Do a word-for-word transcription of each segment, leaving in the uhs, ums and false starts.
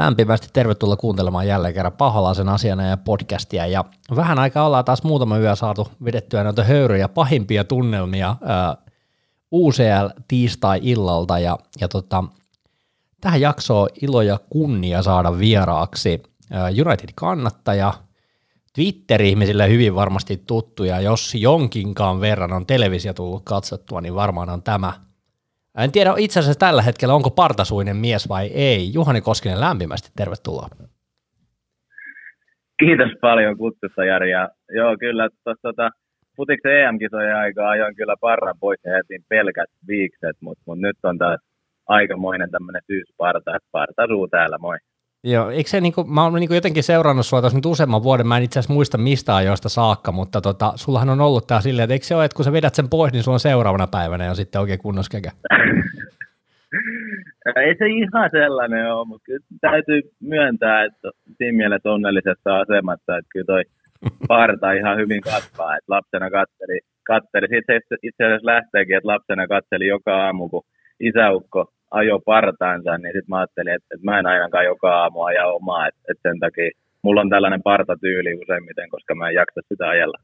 lämpimästi tervetuloa kuuntelemaan jälleen kerran Paholaisen asiana ja podcastia. Ja vähän aikaa ollaan taas muutama yö saatu vedettyä noita höyryjä, pahimpia tunnelmia ää, U C L-tiistai-illalta. Ja, ja tota, tähän jaksoon ilo ja kunnia saada vieraaksi ää, United-kannattaja, Twitter-ihmisille hyvin varmasti tuttu, ja jos jonkinkaan verran on televisio tullut katsottua, niin varmaan on tämä. En tiedä itse asiassa tällä hetkellä, onko partasuinen mies vai ei. Juhani Koskinen, lämpimästi tervetuloa. Kiitos paljon kutsusta, Jari. Ja joo, kyllä tuossa tota, futiksen E M-kisojen aikaa ajoin kyllä parran pois ja jätin pelkät viikset, mutta mut nyt on taas aikamoinen tämmöinen syysparta, että parta suu täällä, moi. Joo, eikö se, niin kuin, mä oon niin kuin jotenkin seurannut sua tässä nyt useamman vuoden, mä en itse asiassa muista mistä ajoista saakka, mutta tota, sullahan on ollut tää silleen, että eikö se ole, että kun sä vedät sen pois, niin sulla on seuraavana päivänä ja sitten oikein kunnoskekä? Ei se ihan sellainen ole, mutta kyllä täytyy myöntää, että siinä mielessä onnellisessa asemassa, että kyllä toi parta ihan hyvin kasvaa, että lapsena katseli, katseli. Sitten itse asiassa lähteekin, että lapsena katseli joka aamu, kun isäukko ajo partaansa, niin sitten mä ajattelin, että, että mä en ainakaan joka aamu aja omaa, että, että sen takia mulla on tällainen partatyyli useimmiten, koska mä en jaksa sitä ajella.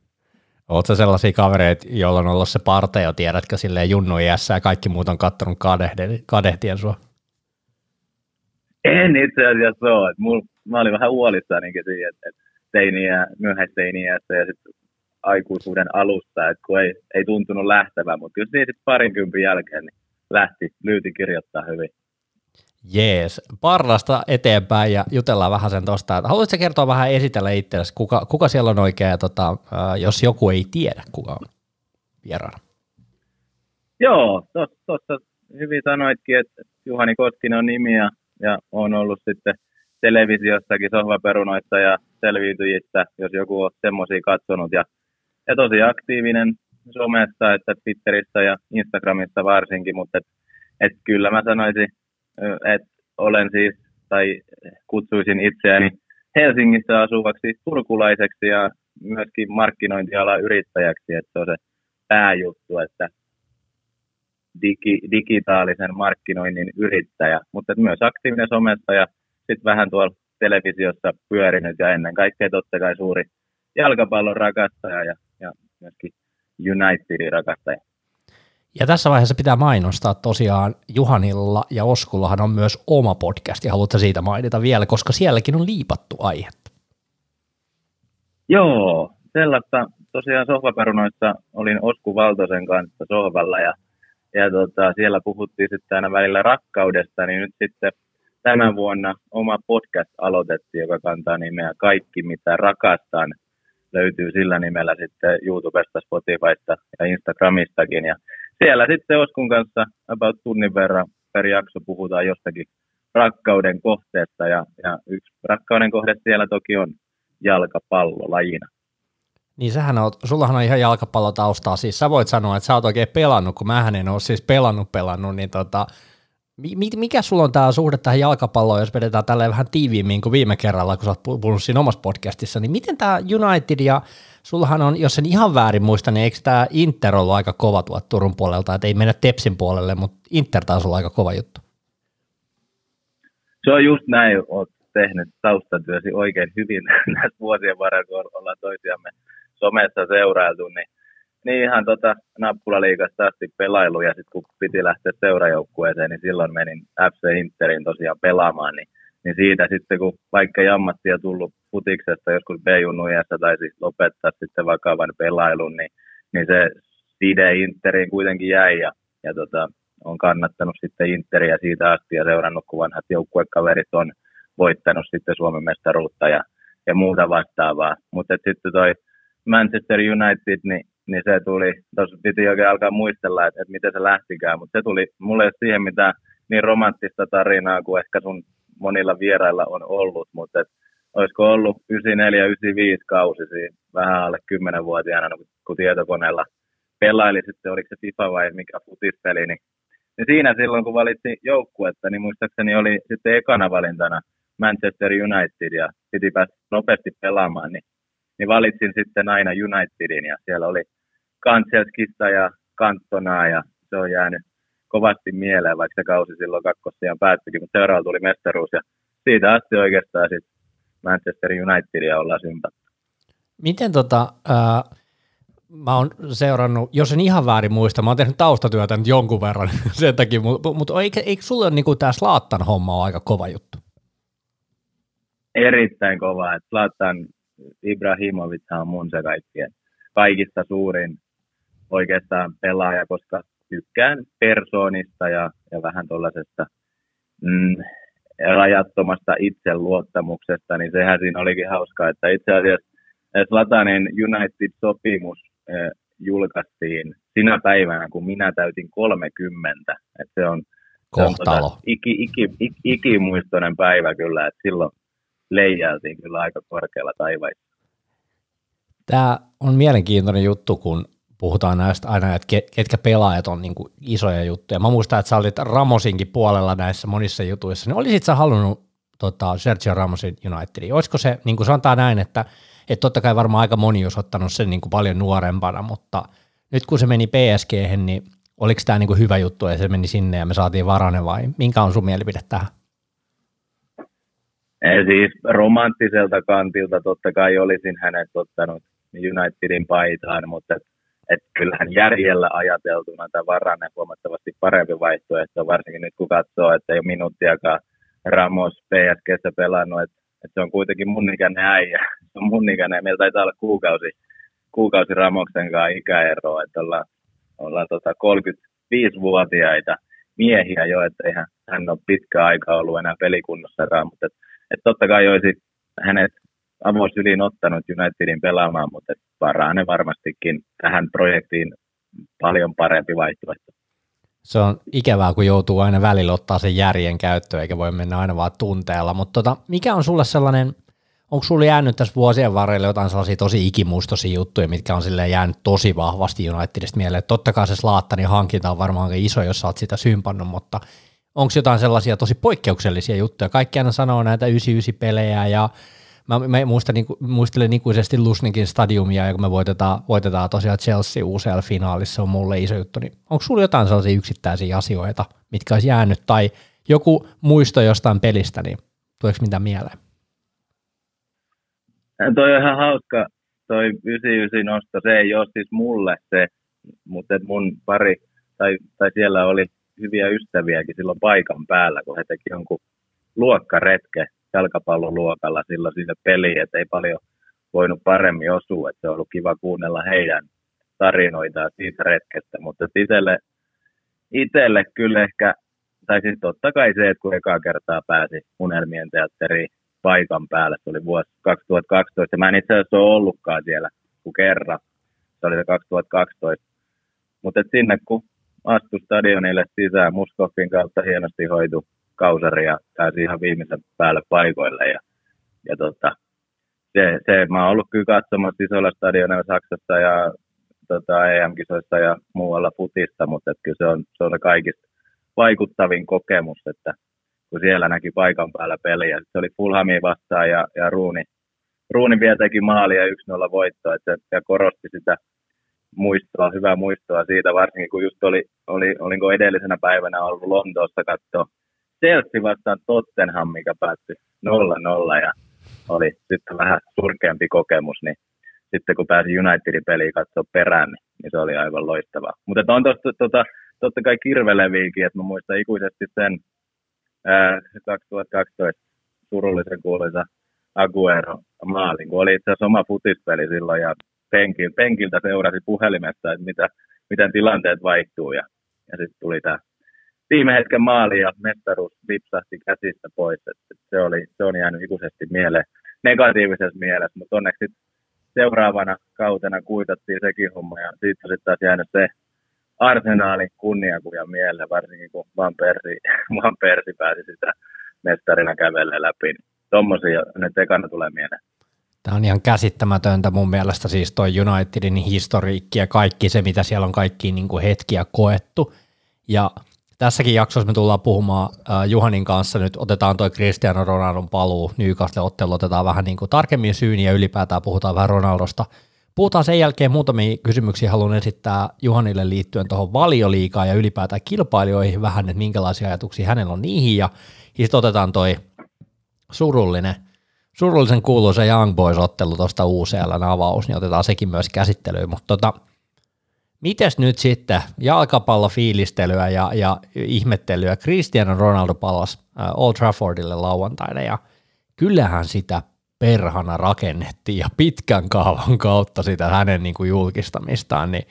Ootko sellaisia kavereita, joilla on ollut se parta jo, tiedätkö, silleen junnu iässä ja kaikki muut on kattonut kadehti, kadehtien sua? En itse asiassa ole. Mul, mä olin vähän huolissanikin siihen, että, että teiniä, myöhäisteiniässä ja sitten aikuisuuden alussa, että kun ei, ei tuntunut lähtevän, mutta kyllä sitten parinkympin jälkeen, niin lähti lyyti kirjoittaa hyvin. Jees, parrasta eteenpäin ja jutellaan vähän sen tuosta. Haluaisitko kertoa vähän, esitellä itsellesi, kuka, kuka siellä on oikein, tota, jos joku ei tiedä, kuka on vieraana? Joo, tuossa hyvin sanoitkin, että Juhani Koskinen on nimi ja, ja on ollut sitten televisiossakin Sohvaperunoissa ja Selviytyjistä, jos joku on semmoisia katsonut. Ja, ja tosi aktiivinen somessa, että Twitterissä ja Instagramissa varsinkin, mutta et, et kyllä mä sanoisin, että olen siis, tai kutsuisin itseäni Helsingissä asuvaksi turkulaiseksi ja myöskin markkinointialan yrittäjäksi, että se on se pääjuttu, että digi, digitaalisen markkinoinnin yrittäjä, mutta myös aktiivinen somessa ja sitten vähän tuolla televisiossa pyörinyt ja ennen kaikkea totta kai suuri jalkapallon rakastaja ja, ja myöskin Unitedin rakastaja. Ja tässä vaiheessa pitää mainostaa tosiaan, Juhanilla ja Oskullahan on myös oma podcast, ja haluatko siitä mainita vielä, koska sielläkin on liipattu aihetta? Joo, sellaista tosiaan Sohvaperunoissa olin Osku Valtosen kanssa sohvalla, ja, ja tota, siellä puhuttiin sitten aina välillä rakkaudesta, niin nyt sitten tämän vuonna oma podcast aloitettiin, joka kantaa nimeä Kaikki mitä rakastan. Löytyy sillä nimellä sitten YouTubesta, Spotifysta ja Instagramistakin. Ja siellä sitten Oskun kanssa about tunnin verran per jakso puhutaan jostakin rakkauden kohteesta. Ja, ja yksi rakkauden kohde siellä toki on jalkapallo lajina. Niin sähän oot, sullahan on ihan jalkapallotaustaa. Siis sä voit sanoa, että sä oot oikein pelannut, kun mähän en ole siis pelannut pelannut. Niin tota, mikä sulla on tämä suhde tähän jalkapalloon, jos vedetään tälleen vähän tiiviimmin kuin viime kerralla, kun sä oot puhunut siinä omassa podcastissa, niin miten tämä United ja sullahan on, jos en ihan väärin muista, niin eikö tämä Inter ollut aika kova tuolta Turun puolelta, että ei mennä Tepsin puolelle, mutta Inter taas on aika kova juttu. Se on just näin, oot tehnyt taustatyösi oikein hyvin näissä vuosien varrella, kun ollaan toisiamme somessa seurailtu, niin Niin ihan tota nappulaliigasta asti pelailu ja sitten kun piti lähteä seurajoukkueeseen, niin silloin menin F C Interin tosiaan pelaamaan. Niin, niin siitä sitten kun vaikka ei ammattia tullut futiksesta joskus B-junnuiässä tai siis lopettaa sitten vakavan pelailun, niin, niin se side Interiin kuitenkin jäi ja, ja tota, on kannattanut sitten Interiä siitä asti ja seurannut, kun vanhat joukkuekaverit on voittanut sitten Suomen mestaruutta ja, ja muuta vastaavaa. Mutta sitten toi Manchester United, niin niin se tuli, tuossa piti oikein alkaa muistella, että, että miten se lähtikään, mutta se tuli mulle siihen mitään niin romanttista tarinaa kuin ehkä sun monilla vierailla on ollut, mutta et, olisiko ollut yhdeksänkymmentäneljä yhdeksänkymmentäviisi kausi siinä vähän alle kymmenvuotiaana, kun tietokoneella pelaili sitten, oliko se FIFA vai mikä futispeli, niin, niin siinä silloin kun valitsin joukkuetta, niin muistaakseni oli sitten ekana valintana Manchester United ja piti päästä nopeasti pelaamaan, niin, niin valitsin sitten aina Unitedin ja siellä oli Kantselskista ja Kantonaa, ja se on jäänyt kovasti mieleen, vaikka se kausi silloin kakkossiaan päättyikin, mutta seuraava tuli mestaruus, ja siitä asti oikeastaan sit Manchester Unitedia ollaan sympattu. Miten tota, äh, mä oon seurannut, jos en ihan väärin muista, mä oon tehnyt taustatyötä nyt jonkun verran sen takia, mutta mut, eikö, eikö sulle niinku tää Zlatan homma ole aika kova juttu? Erittäin kova, että Zlatan Ibrahimovic on mun se kaikkien kaikista suurin oikeastaan pelaaja, koska tykkään persoonista ja, ja vähän tuollaisesta mm, rajattomasta itseluottamuksesta, niin sehän siinä olikin hauskaa, että itse asiassa Zlatanin United-sopimus eh, julkaistiin sinä päivänä, kun minä täytin kolmekymmentä. Et se on, se on tota, iki, iki, ik, ikimuistoinen päivä kyllä, että silloin leijailtiin kyllä aika korkealla taivaissa. Tämä on mielenkiintoinen juttu, kun puhutaan näistä aina, että ketkä pelaajat on niin kuin isoja juttuja. Mä muistan, että sä olit Ramosinkin puolella näissä monissa jutuissa. Niin olisit sä halunnut tota, Sergio Ramosin Unitediin? Olisiko se, niin kuin sanotaan näin, että et totta kai varmaan aika moni olisi ottanut sen niin kuin paljon nuorempana, mutta nyt kun se meni P S G:hen, niin oliko tämä niin kuin hyvä juttu, ja se meni sinne ja me saatiin Varane, vai minkä on sun mielipide tähän? Ja siis romanttiselta kantilta totta kai olisin hänet ottanut Unitedin paitaan, mutta et, et kyllähän järjellä ajateltuna tämä Varane huomattavasti parempi vaihtoehto, varsinkin nyt kun katsoo, että ei ole minuuttiakaan Ramos P S G:ssä pelannut, että et se on kuitenkin mun ikäinen äijä, se on mun ikäinen, meillä taitaa olla kuukausi, kuukausi Ramoksen kanssa ikäeroa, että ollaan, ollaan tota kolmekymmentäviisivuotiaita miehiä jo, että eihän hän ole pitkä aika ollut enää pelikunnossakaan, mutta et, Että totta kai olisi hänet avosylin ottanut Unitedin pelaamaan, mutta Varane varmastikin tähän projektiin paljon parempi vaihtoehto. Se on ikävää, kun joutuu aina välillä ottaa sen järjen käyttöön, eikä voi mennä aina vaan tunteella. Mutta tota, mikä on sulle sellainen, onko sulle jäänyt tässä vuosien varrella jotain sellaisia tosi ikimuistoisia juttuja, mitkä on silleen jäänyt tosi vahvasti Unitedista mieleen? Totta kai se Zlatanin hankinta on varmaan iso, jos sä oot sitä sympannut, mutta onko jotain sellaisia tosi poikkeuksellisia juttuja? Kaikki aina sanoo näitä yhdeksänkymmentäyhdeksän-pelejä ja mä, mä muistan, muistelen ikuisesti Lusnikin stadiumia, ja kun me voitetaan, voitetaan tosiaan Chelsea U C L-finaalissa, se on mulle iso juttu. Niin onko sulla jotain sellaisia yksittäisiä asioita, mitkä olisi jäänyt, tai joku muisto jostain pelistä, niin tuleeko mitään mieleen? Ja toi on ihan hauska, toi yhdeksänkymmentäyhdeksän nosto, se ei ole siis mulle se, mutta mun pari, tai, tai siellä oli hyviä ystäviäkin silloin paikan päällä, kun he teki jonkun luokkaretke jalkapalloluokalla silloin siitä peliin, että ei paljon voinut paremmin osua, että se on ollut kiva kuunnella heidän tarinoitaan siitä retkestä, mutta itselle, itselle kyllä ehkä, tai siis totta kai se, että kun ekaa kertaa pääsi unelmien teatteriin paikan päälle, se oli vuosi kaksituhattakaksitoista, mä en itse asiassa ole ollutkaan siellä kuin kerran, se oli se kaksituhattakaksitoista, mutta sinne kun astui stadionille sisään, Muskoffin kautta hienosti hoitu kausari ja pääsi ihan viimeisen päälle paikoille. Ja, ja tota, se, se, mä oon ollut kyllä katsomassa isolla stadionilla Saksassa ja tota, E M-kisoissa ja muualla futista, mutta et kyllä se on, se on kaikista vaikuttavin kokemus, että kun siellä näki paikan päällä peliä. Se oli Fulhamia vastaan ja, ja Rooney, Rooney vielä teki maalia yksi nolla voittoa, että se, ja korosti sitä muistoa, hyvää muistoa siitä, varsinkin kun just oli, oli, olinko edellisenä päivänä ollut Lontoossa katsoa Chelsea vastaan Tottenham, mikä päättyi nolla nolla ja oli sitten vähän surkeampi kokemus, niin sitten kun pääsi Unitedin peliin katsoa perään, niin, niin se oli aivan loistavaa. Mutta on tosta, tota, totta kai kirveleviäkin, että mä muistan ikuisesti sen ää, kaksituhattakaksitoista surullisen kuuluisa Aguero-maalin, kun oli itse asiassa oma futispeli silloin ja Penkil, penkiltä seurasi puhelimesta, että mitä, miten tilanteet vaihtuu. Ja, ja sitten tuli tämä viime hetken maali ja mestaruus vipsahti käsistä pois. Et se, oli, se on jäänyt ikuisesti mieleen, negatiivisessa mielessä, mutta onneksi seuraavana kautena kuitattiin sekin homma. Ja siitä on sitten taas jäänyt se Arsenaalin kunniakuja mieleen, varsinkin kun Van Persi, Van Persi pääsi sitä mestarina kävelle läpi. Tuommoisia nyt ekana tulee mieleen. Tämä on ihan käsittämätöntä mun mielestä, siis toi Unitedin historiikki ja kaikki se, mitä siellä on kaikki niin kuin hetkiä koettu. Ja tässäkin jaksossa me tullaan puhumaan äh, Juhanin kanssa, nyt otetaan toi Cristiano Ronaldon paluu Newcastle-ottelu, otetaan vähän niin kuin tarkemmin syyni ja ylipäätään puhutaan vähän Ronaldosta. Puhutaan sen jälkeen muutamia kysymyksiä, haluan esittää Juhanille liittyen tuohon Valioliigaan ja ylipäätään kilpailijoihin vähän, että minkälaisia ajatuksia hänellä on niihin, ja sitten otetaan toi surullinen, surullisen kuuluisa Young Boys-ottelu tuosta U C L:n avaus, niin otetaan sekin myös käsittelyyn, mutta tota, mites nyt sitten jalkapallofiilistelyä ja, ja ihmettelyä, Cristiano Ronaldo palasi Old Traffordille lauantaina ja kyllähän sitä perhana rakennettiin ja pitkän kaavan kautta sitä hänen niin kuin julkistamistaan, niin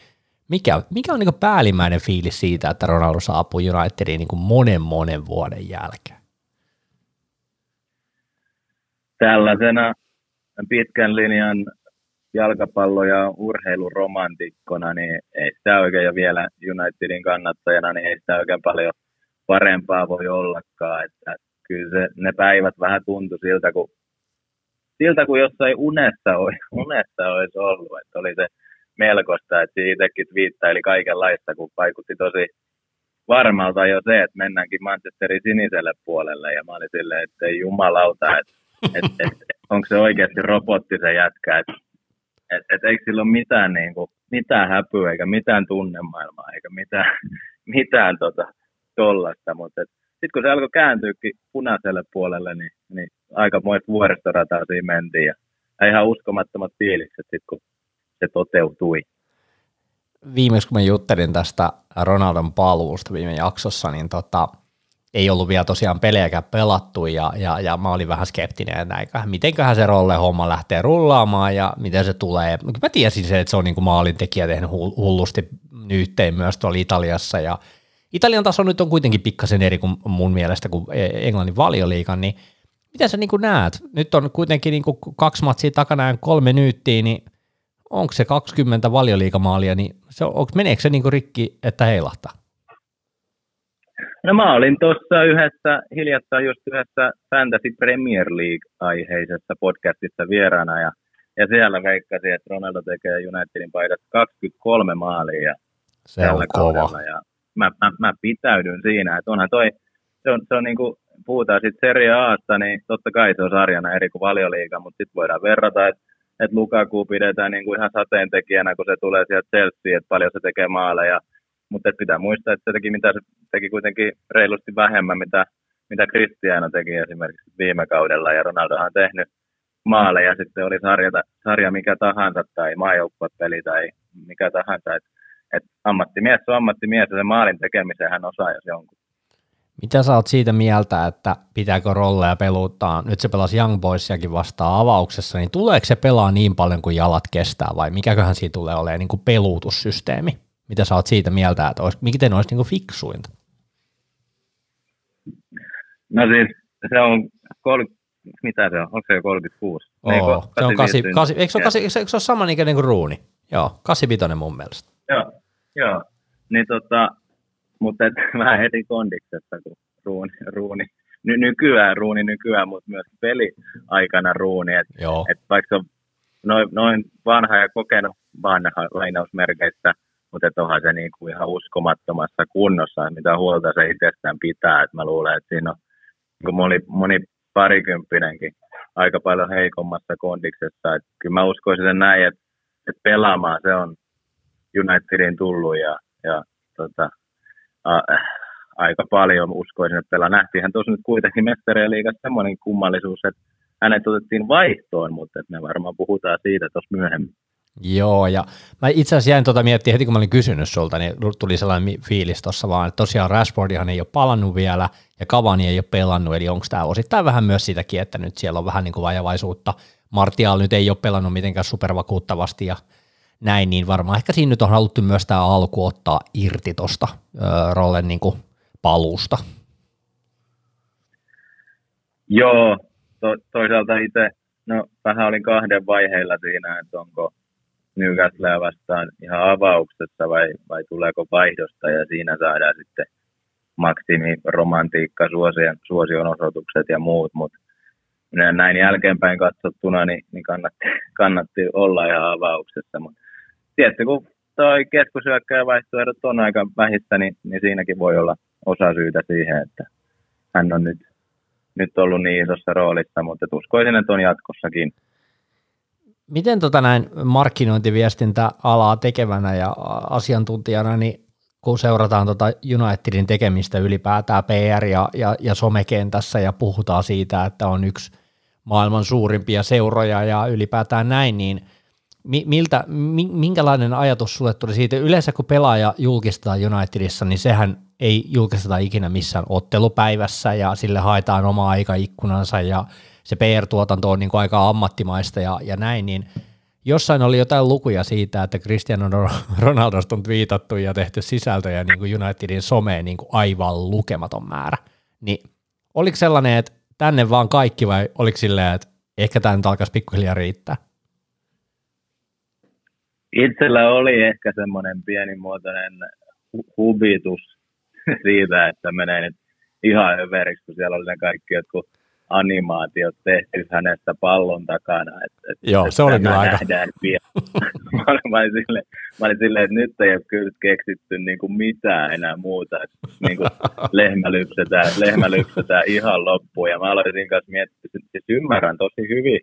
mikä, mikä on niin kuin päällimmäinen fiilis siitä, että Ronaldo saapuu Unitediin niin kuin monen monen vuoden jälkeen? Tällaisena pitkän linjan jalkapallo- ja urheiluromantikkona, niin ei sitä oikein, ja vielä Unitedin kannattajana, niin ei sitä oikein paljon parempaa voi ollakaan. Että kyllä se, ne päivät vähän tuntui siltä, kun, siltä, kun jossain unessa olisi, unessa olisi ollut. Että oli se melkoista, että itsekin twiittaili kaikenlaista, kun vaikutti tosi varmalta jo se, että mennäänkin Manchesterin siniselle puolelle, ja mä olin silleen, että ei jumalauta, että et, et, onko se oikeasti robotti se jätkä, että et, et, eikö sillä ole mitään, niin kuin, mitään häpyä eikä mitään tunnemaailmaa eikä mitään, mitään tota, tollasta, mutta sitten kun se alkoi kääntyykin punaiselle puolelle, niin, niin aikamoista vuoristorataa siinä mentiin ja ihan uskomattomat fiilikset sitten kun se toteutui. Viimeksi kun mä juttelin tästä Ronaldon paluusta viime jaksossa, niin tota... ei ollut vielä tosiaan pelejäkään pelattu, ja, ja, ja mä olin vähän skeptinen, että mitenköhän se rolle homma lähtee rullaamaan, ja miten se tulee. Mä tiesin sen, että se on niin kuin maalintekijä tehnyt hullusti yhteen myös tuolla Italiassa, ja Italian taso nyt on kuitenkin pikkasen eri kuin mun mielestä kuin Englannin valioliigan, niin miten sä niin kuin näet? Nyt on kuitenkin niin kuin kaksi matsia takana ja kolme nyyttiä, niin onko se kaksikymmentä valioliigamaalia, niin se, onko, meneekö se niin kuin rikki, että heilahtaa? No mä olin tuossa yhdessä, hiljattain just yhdessä Fantasy Premier League-aiheisessa podcastissa vieraana, ja, ja siellä veikkasin, että Ronaldo tekee Unitedin paidassa kaksikymmentäkolme maalia. Se on kova. Ja mä, mä, mä pitäydyn siinä, että onhan toi, se on, se on niin kuin, puhutaan sitten Serie A:sta, niin totta kai se on sarjana eri kuin Valioliiga, mutta sitten voidaan verrata, että et Lukaku pidetään niin kuin ihan sateentekijänä, kun se tulee sieltä Chelsea, että paljon se tekee maaleja. Mutta pitää muistaa, että se teki, mitä se teki kuitenkin reilusti vähemmän, mitä, mitä Cristiano teki esimerkiksi viime kaudella. Ja Ronaldohan on tehnyt maaleja, sitten oli sarjata, sarja mikä tahansa tai maajoukkuepeli tai mikä tahansa. Et, et ammattimies on ammattimies ja se maalin tekemisen hän osaa jos jonkun. Mitä sä oot siitä mieltä, että pitääkö rolleja peluuttaa? Nyt se pelasi Young Boysiakin vastaan avauksessa, niin tuleeko se pelaa niin paljon kuin jalat kestää vai mikäköhän siitä tulee olemaan niin kuin peluutussysteemi? Mitä sä oot siitä mieltä, että olis, miten olisi niinku fiksuinta? No siis se on, kol, mitä se on, onko se jo kolmekymmentäkuusi? Oo, ko, se on kasi, kasi, eikö se ole, kasi, eikö se ole saman ikäinen kuin Rooney? Joo, kahdeksankymmentäviisi mun mielestä. Joo, joo. Niin tota, mutta et, vähän heti kondiksesta kuin Rooney, Rooney. Ny, nykyään Rooney nykyään, mutta myös peliaikana Rooney. Et, et vaikka noin, noin vanha ja kokenut vanha lainausmerkeissä, mutta onhan se niin kuin ihan uskomattomassa kunnossa, mitä huolta se itsestään pitää. Et mä luulen, että siinä on kun moni, moni parikymppinenkin aika paljon heikommassa kondiksessa. Et kyllä mä uskoisin sen näin, että et pelaamaan se on Unitedin tullut ja, ja tota, a, aika paljon uskoisin, että pelaa. Nähtiinhän tuossa nyt kuitenkin Mestarien liigassa semmoinen kummallisuus, että hänet otettiin vaihtoon, mutta me varmaan puhutaan siitä tuossa myöhemmin. Joo, ja mä itse asiassa jäin tuota miettimään, heti kun mä olin kysynyt sulta, niin tuli sellainen fiilis tuossa vaan, että tosiaan Rashfordihan ei ole palannut vielä, ja Cavani ei ole pelannut, eli onko tämä osittain vähän myös sitäkin, että nyt siellä on vähän niin kuin vajavaisuutta, Martial nyt ei ole pelannut mitenkään supervakuuttavasti ja näin, niin varmaan ehkä siinä nyt on haluttu myös tämä alku ottaa irti tuosta Rollen niin kuin paluusta. Joo, to- toisaalta itse, no vähän olin kahden vaiheilla siinä, että onko Newcastlea vastaan ihan avauksessa vai, vai tuleeko vaihdosta ja siinä saadaan sitten maksimiromantiikka, suosion, suosion osoitukset ja muut, mutta näin jälkeenpäin katsottuna niin, niin kannatti, kannatti olla ihan avauksessa, mutta tietysti kun toi keskushyökkäjä vaihtoehdot on aika vähissä, niin, niin siinäkin voi olla osa syytä siihen, että hän on nyt, nyt ollut niin isossa roolissa, mutta uskoisin, että on jatkossakin. Miten tota näin markkinointiviestintäalaa tekevänä ja asiantuntijana, niin kun seurataan tuota Unitedin tekemistä ylipäätään P R- ja, ja, ja somekentässä ja puhutaan siitä, että on yksi maailman suurimpia seuroja ja ylipäätään näin, niin miltä, minkälainen ajatus sulle tuli siitä? Yleensä kun pelaaja julkistetaan Unitedissa, niin sehän ei julkisteta ikinä missään ottelupäivässä ja sille haetaan oma aikaikkunansa ja se P R-tuotanto on niin kuin aika ammattimaista ja, ja näin, niin jossain oli jotain lukuja siitä, että Cristiano Ronaldosta on twiitattu ja tehty sisältöjä niin kuin Unitedin someen niin kuin aivan lukematon määrä. Niin oliko sellainen, että tänne vaan kaikki vai oliko silleen, että ehkä tämä nyt alkaisi pikkuhiljaa riittää? Itsellä oli ehkä semmoinen pienimuotoinen hu- huvitus siitä, että menee nyt ihan överiksi, kun siellä oli ne kaikki jotkut animaatiot tehty hänestä pallon takana. Et, et, Joo, se oli kyllä aika. mä, olin, mä, olin sille, mä olin sille, että nyt ei ole kyllä keksitty niinku mitään enää muuta. Et, niinku lehmä lypsetään, lehmä lypsetään ihan loppuun. Ja mä aloitin kanssa miettiä, että ymmärrän tosi hyvin,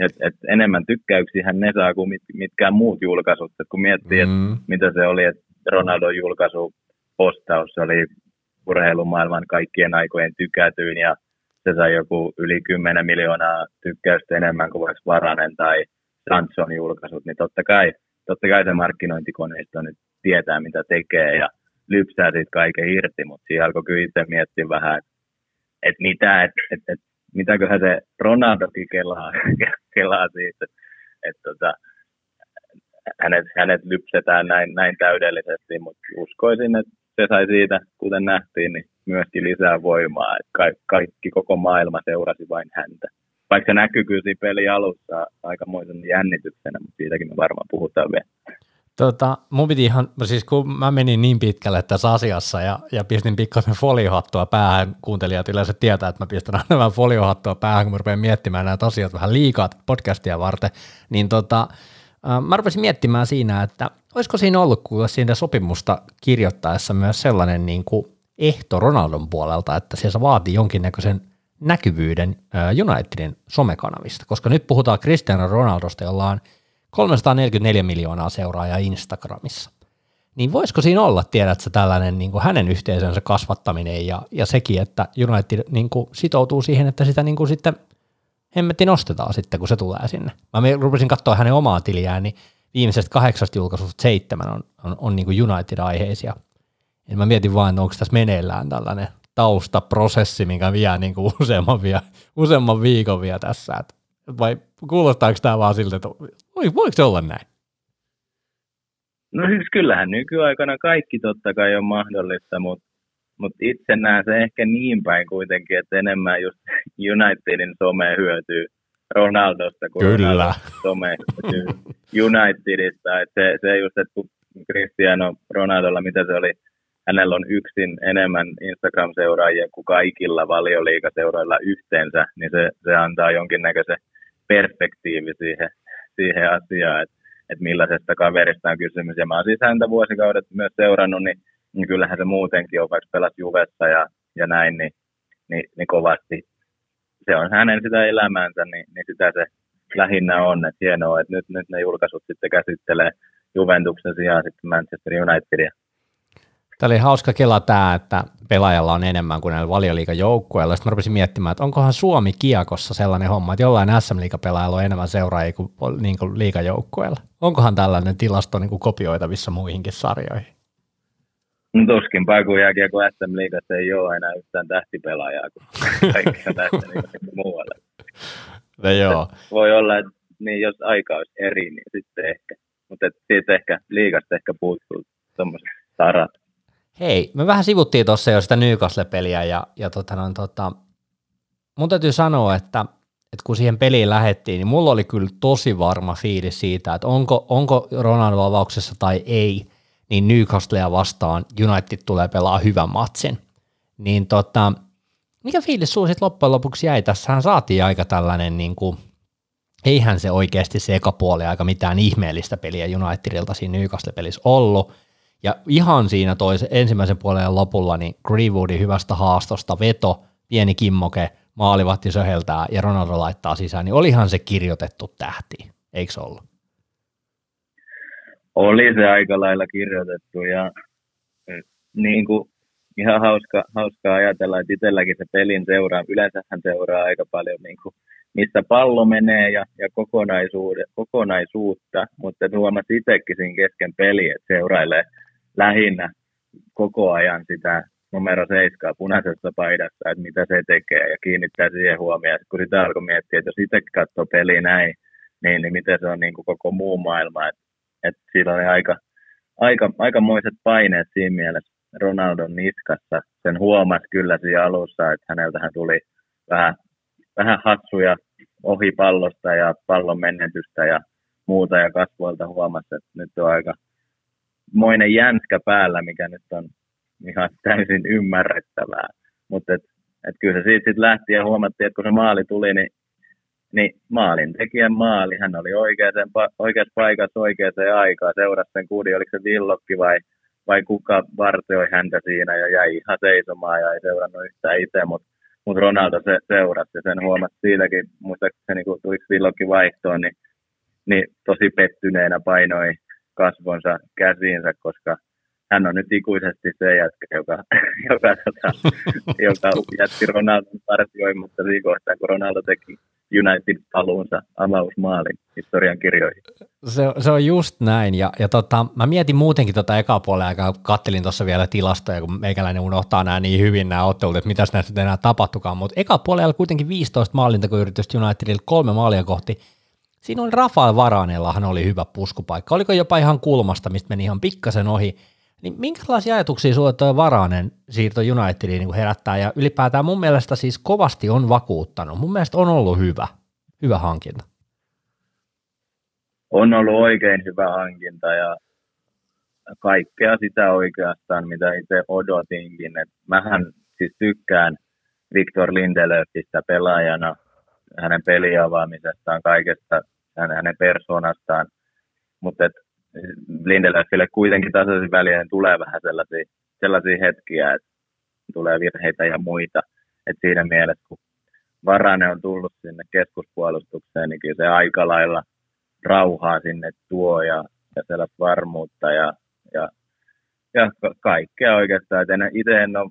että et enemmän tykkäyksiähän ne saa kuin mit, mitkään muut julkaisut. Et kun miettii, että mm. mitä se oli, että Ronaldon julkaisu postaus oli urheilumaailman kaikkien aikojen tykätyin ja se sai joku yli kymmenen miljoonaa tykkäystä enemmän kuin vaikka Varanen tai Sanson julkaisut, niin totta kai, totta kai se markkinointikoneisto nyt tietää, mitä tekee ja lypsää siitä kaiken irti, mutta siinä alkoi kyllä itse miettiä vähän, että et mitä, et, et, et, mitäköhän se Ronaldokin kelaa, kelaa siitä, että et, tota, hänet, hänet lypsetään näin, näin täydellisesti, mutta uskoisin, että se sai siitä, kuten nähtiin, niin myöskin lisää voimaa, että ka- kaikki koko maailma seurasi vain häntä. Vaikka se näkyy kyllä siinä pelin alussa aikamoisen jännityksenä, mutta siitäkin me varmaan puhutaan vielä. Tota, mun piti ihan, siis kun mä menin niin pitkälle tässä asiassa ja, ja pistin pikkasen foliohattua päähän, kuuntelijat yleensä tietää, että mä pistän aina vähän foliohattua päähän, kun mä rupean miettimään näitä asioita vähän liikaa podcastia varten, niin tota, mä rupesin miettimään siinä, että olisiko siinä ollut kuule siinä sopimusta kirjoittaessa myös sellainen niin kuin ehto Ronaldon puolelta, että siellä vaatii jonkinnäköisen näkyvyyden Unitedin somekanavista, koska nyt puhutaan Cristiano Ronaldosta, jolla on kolmesataaneljäkymmentäneljä miljoonaa seuraajaa Instagramissa. Niin voisiko siinä olla, tiedätkö, tällainen niin kuin hänen yhteisönsä kasvattaminen ja, ja sekin, että United niin kuin sitoutuu siihen, että sitä niin kuin sitten hemmetti nostetaan sitten, kun se tulee sinne. Mä rupesin katsoa hänen omaa tiliään, niin viimeisestä kahdeksasta julkaisusta seitsemän on, on, on niin kuin United-aiheisia. Ja mä mietin vain, onko tässä meneillään tällainen taustaprosessi, minkä vie niin kuin useamman, vie, useamman viikon vie tässä. Et vai kuulostaako tämä vaan siltä, että voiko se olla näin? No siis kyllähän nykyaikana kaikki totta kai on mahdollista, mutta mut itse näen se ehkä niin päin kuitenkin, että enemmän just Unitedin some hyötyy Ronaldosta kuin Ronaldon some hyötyy Unitedista. Et se, se just, että kun Cristiano Ronaldolla, mitä se oli, hänellä on yksin enemmän Instagram-seuraajia kuin kaikilla valioliigaseuroilla yhteensä, niin se, se antaa jonkinnäköisen perspektiivi siihen, siihen asiaan, että et millaisesta kaverista on kysymys. Ja mä oon siis häntä vuosikaudet myös seurannut, niin, niin kyllähän se muutenkin on, vaikka pelas Juvessa ja, ja näin, niin, niin, niin kovasti se on hänen sitä elämäänsä, niin, niin sitä se lähinnä on. Et hienoa, että nyt, nyt ne julkaisut sitten käsittelee Juventuksen sijaan sitten Manchester Unitedia. Tämä oli hauska kela tämä, että pelaajalla on enemmän kuin näillä valioliigajoukkueilla. Sitten mä rupesin miettimään, että onkohan Suomi kiekossa sellainen homma, että jollain S M-liigapelaajalla on enemmän seuraajia kuin, niin kuin liigajoukkueilla. Onkohan tällainen tilasto niin kuin kopioitavissa muihinkin sarjoihin? No tuskinpaa, kun jääkiekko S M-liigassa ei ole enää yhtään tähtipelaajaa kuin kaikkea tästä muualla. No joo. Voi olla, että niin jos aika olisi eri, niin sitten ehkä. Mutta siitä ehkä, liigasta ehkä puuttuu tuommoiset tarat. Hei, me vähän sivuttiin tuossa jo sitä Newcastle-peliä ja, ja tota, no, tota, mun täytyy sanoa, että, että kun siihen peliin lähdettiin, niin mulla oli kyllä tosi varma fiilis siitä, että onko, onko Ronaldo avauksessa tai ei, niin Newcastlea vastaan United tulee pelaa hyvän matsin. Niin tota, mikä fiilis sulla sitten loppujen lopuksi jäi? Tässähän saatiin aika tällainen, niin kuin, eihän se oikeasti se eka puoli aika mitään ihmeellistä peliä Unitedilta siinä Newcastle-pelissä ollut. Ja ihan siinä toisen, ensimmäisen puolen lopulla niin Greenwoodin hyvästä haastosta veto, pieni kimmoke, maalivahti söheltää ja Ronaldo laittaa sisään, niin olihan se kirjoitettu tähti, eikö se ollut? Oli se aika lailla kirjoitettu ja niin kuin ihan hauska, hauskaa ajatella, että itselläkin se pelin seuraa, yleensähän seuraa aika paljon niin kuin, missä pallo menee ja, ja kokonaisuutta, mutta huomasin itsekin siinä kesken peliä, että seurailee lähinnä koko ajan sitä numero seitsemää punaisessa paidassa, että mitä se tekee ja kiinnittää siihen huomioon. Kun sitä alkoi miettiä, että jos itse katsoo peliä näin, niin, niin miten se on niin kuin koko muu maailma. Että et siinä oli aika, aika, aikamoiset paineet siinä mielessä Ronaldon niskassa. Sen huomasi kyllä siinä alussa, että häneltähän tuli vähän, vähän hatsuja ohi pallosta ja pallon menetystä ja muuta. Ja kasvoilta huomasi, että nyt on aika moinen jänskä päällä, mikä nyt on ihan täysin ymmärrettävää. Mutta et, et kyllä se siitä sit lähti ja huomattiin, että kun se maali tuli, niin, niin maalintekijän maali. Hän oli oikeassa paikassa oikeaan aikaan. Seurasi sen kuudi, oliko se Villokki vai, vai kuka vartioi häntä siinä ja jäi ihan seisomaan ja ei seurannut yhtään itse. Mutta mut Ronaldo se seurasi ja sen huomasi siitäkin. Muistaakseni kun tuliko Villokki vaihtoon, niin, niin tosi pettyneenä painoi kasvonsa käsiinsä, koska hän on nyt ikuisesti se jätkä, joka, joka, tota, joka jätti Ronaldon partioimatta siinä kohtaa, kun Ronaldo teki United-paluunsa avausmaalin historian kirjoihin. Se, se on just näin, ja, ja tota, mä mietin muutenkin tota ekaa puolella aikaa, kun kattelin tuossa vielä tilastoja, kun meikäläinen unohtaa nämä niin hyvin nämä ottelut, että mitäs näistä enää tapahtukaan, mutta ekaa puolella kuitenkin viisitoista maalintakoyritystä Unitedilla kolme maalia kohti. Siinä oli Rafael Varanellahan oli hyvä puskupaikka, oliko jopa ihan kulmasta, mistä meni ihan pikkasen ohi. Niin minkälaisia ajatuksia sinulle tuo Varanen siirto Unitediin niin herättää, ja ylipäätään mun mielestä siis kovasti on vakuuttanut. Mun mielestä on ollut hyvä, hyvä hankinta. On ollut oikein hyvä hankinta, ja kaikkea sitä oikeastaan, mitä itse odotinkin. Et mähän siis tykkään Victor Lindelöfistä pelaajana, hänen peliavaamisestaan, kaikesta, hänen persoonastaan, mutta Lindelöfille kuitenkin tasaisin väliin tulee vähän sellaisia, sellaisia hetkiä, että tulee virheitä ja muita. Et siinä mielessä, kun Varanen on tullut sinne keskuspuolustukseen, niin kyllä se aika lailla rauhaa sinne tuo ja, ja sellaista varmuutta ja, ja, ja kaikkea oikeastaan. Itse en ole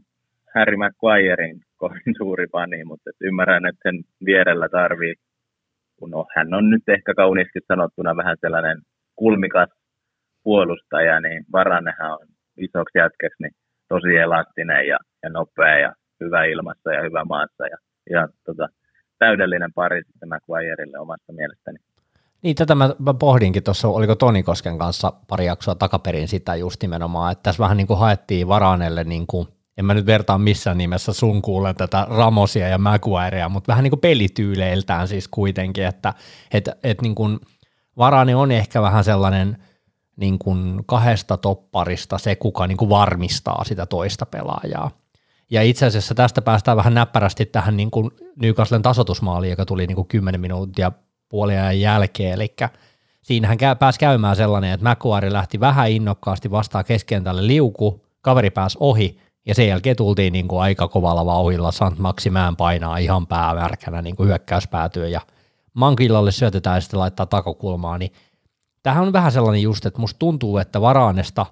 Harry Maguirein kovin suuri fani, mutta et ymmärrän, että sen vierellä tarvii, kun no, hän on nyt ehkä kauniisti sanottuna vähän sellainen kulmikas puolustaja, niin Varanenhan on isoksi jätkäksi niin tosi elastinen ja, ja nopea ja hyvä ilmassa ja hyvä maassa. Ja, ja tota, täydellinen pari sitten Maguirelle omasta mielestäni. Niin, tätä mä, mä pohdinkin tuossa, oliko Toni Kosken kanssa pari jaksoa takaperin sitä just nimenomaan, että tässä vähän niin kuin haettiin Varanelle, niin kuin, en mä nyt vertaa missään nimessä sun kuulen tätä Ramosia ja Maguirea, mutta vähän niin kuin pelityyleiltään siis kuitenkin, että et, et niin kuin Varanen on ehkä vähän sellainen niin kuin kahdesta topparista se, kuka niin kuin varmistaa sitä toista pelaajaa. Ja itse asiassa tästä päästään vähän näppärästi tähän niin kuin Newcastlen tasoitusmaaliin, joka tuli niin kuin kymmenen minuuttia puoliajan jälkeen. Eli siinähän pääsi käymään sellainen, että Maguire lähti vähän innokkaasti vastaan keskentälle liuku, kaveri pääsi ohi, ja sen jälkeen tultiin niin kuin aika kovalla vauhilla, Sant-Maximään painaa ihan päämärkänä niin kuin hyökkäyspäätyä, ja Mankilalle syötetään ja sitten laittaa takokulmaa, niin tämähän on vähän sellainen just, että musta tuntuu, että Varanesta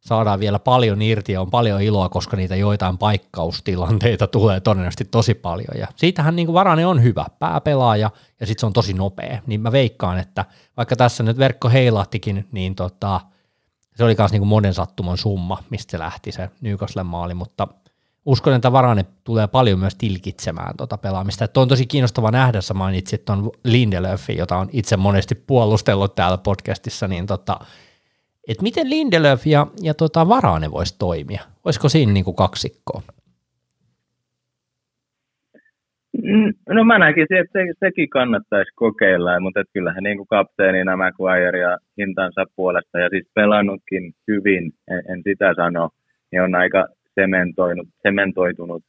saadaan vielä paljon irti ja on paljon iloa, koska niitä joitain paikkaustilanteita tulee todennäköisesti tosi paljon. Ja siitähän niin kuin Varanen on hyvä pääpelaaja ja sitten se on tosi nopea. Niin mä veikkaan, että vaikka tässä nyt verkko heilahtikin, niin tota, se oli myös niin kuin monen sattuman summa, mistä se lähti se Newcastlen maali, mutta uskon, että Varanen tulee paljon myös tilkitsemään tuota pelaamista. Että on tosi kiinnostava nähdä, sä mainitsit tuon Lindelöfin, jota on itse monesti puolustellut täällä podcastissa, niin tota, että miten Lindelöf ja, ja tota Varanen voisi toimia? Olisiko siinä niinku kaksikkoa? No mä näkisin, että se, sekin kannattaisi kokeilla, mutta et kyllähän niin kuin kapteenina Maguire ja hintansa puolesta, ja siis pelannutkin hyvin, en, en sitä sano, niin on aika Sementoinut, sementoitunut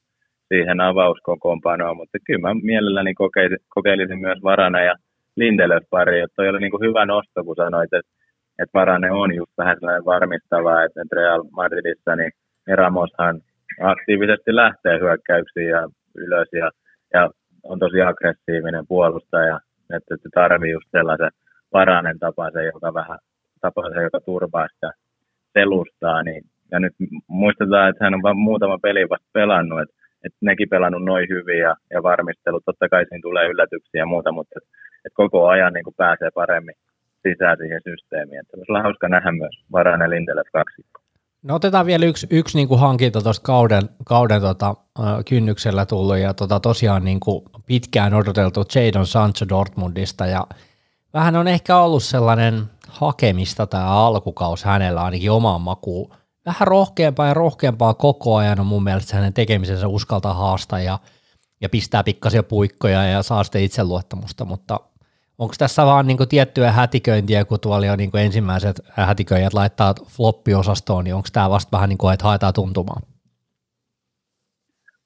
siihen avauskokoonpanoon, mutta kyllä mä mielelläni kokeilisin, kokeilisin myös Varanen ja Lindelöf-pari, että toi oli niin kuin hyvä nosto, kun sanoit, että, että Varanen on just vähän sellainen varmistava, että Real Madridissa niin Ramoshan aktiivisesti lähtee hyökkäyksiin ja ylös ja, ja on tosi aggressiivinen puolustaja, että se tarvii just sellaisen Varanen tapaisen, joka vähän tapaisen, joka turvaa sitä selustaa, niin ja nyt muistetaan, että hän on vain muutama peli vasta pelannut, että et nekin pelannut noin hyvin ja, ja varmistelut, totta kai siinä tulee yllätyksiä ja muuta, mutta et, et koko ajan niin kuin pääsee paremmin sisään siihen systeemiin. Se olisi hauska nähdä myös Varainen Lindelöf kaksikko. No otetaan vielä yksi, yksi niin kuin hankinta tuosta kauden, kauden tota, kynnyksellä tullut ja tota, tosiaan niin kuin pitkään odoteltu Jadon Sancho Dortmundista ja vähän on ehkä ollut sellainen hakemista tämä alkukaus hänellä ainakin omaan makuun. Vähän rohkeampaa ja rohkeampaa koko ajan on mun mielestä hänen tekemisensä uskaltaa haastaa ja, ja pistää pikkasia puikkoja ja saa sitten itseluottamusta, mutta onko tässä vaan niinku tiettyä hätiköintiä, kun tuolla jo niinku ensimmäiset hätiköijät laittaa floppiosastoon, niin onko tämä vasta vähän niin kuin, että haetaan tuntumaan?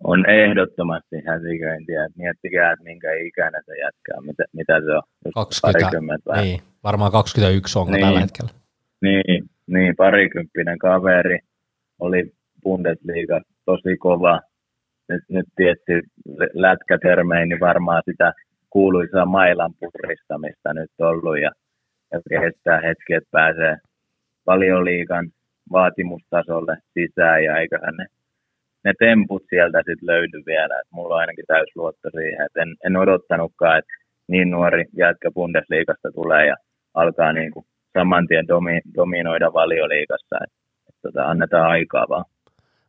On ehdottomasti hätiköintiä. Miettikää, että minkä ikäinen se jätkää, mitä, mitä se on. kaksikymmentä Niin, varmaan kaksikymmentäyksi onko niin, tällä hetkellä. Niin, niin, parikymppinen kaveri. Oli Bundesliga tosi kova. Nyt, nyt tietty lätkätermein, niin varmaan sitä kuuluisaa mailan puristamista nyt ollut ja, ja kestää hetki, että pääsee Valioliigan vaatimustasolle sisään ja eiköhän ne, ne temput sieltä sitten löydy vielä. Et mulla on ainakin täysi luotto siihen, että en, en odottanutkaan, että niin nuori jätkä Bundesliigasta tulee ja alkaa niinku saman tien domi, dominoida Valioliigassa. Et, et tota, annetaan aikaa vaan.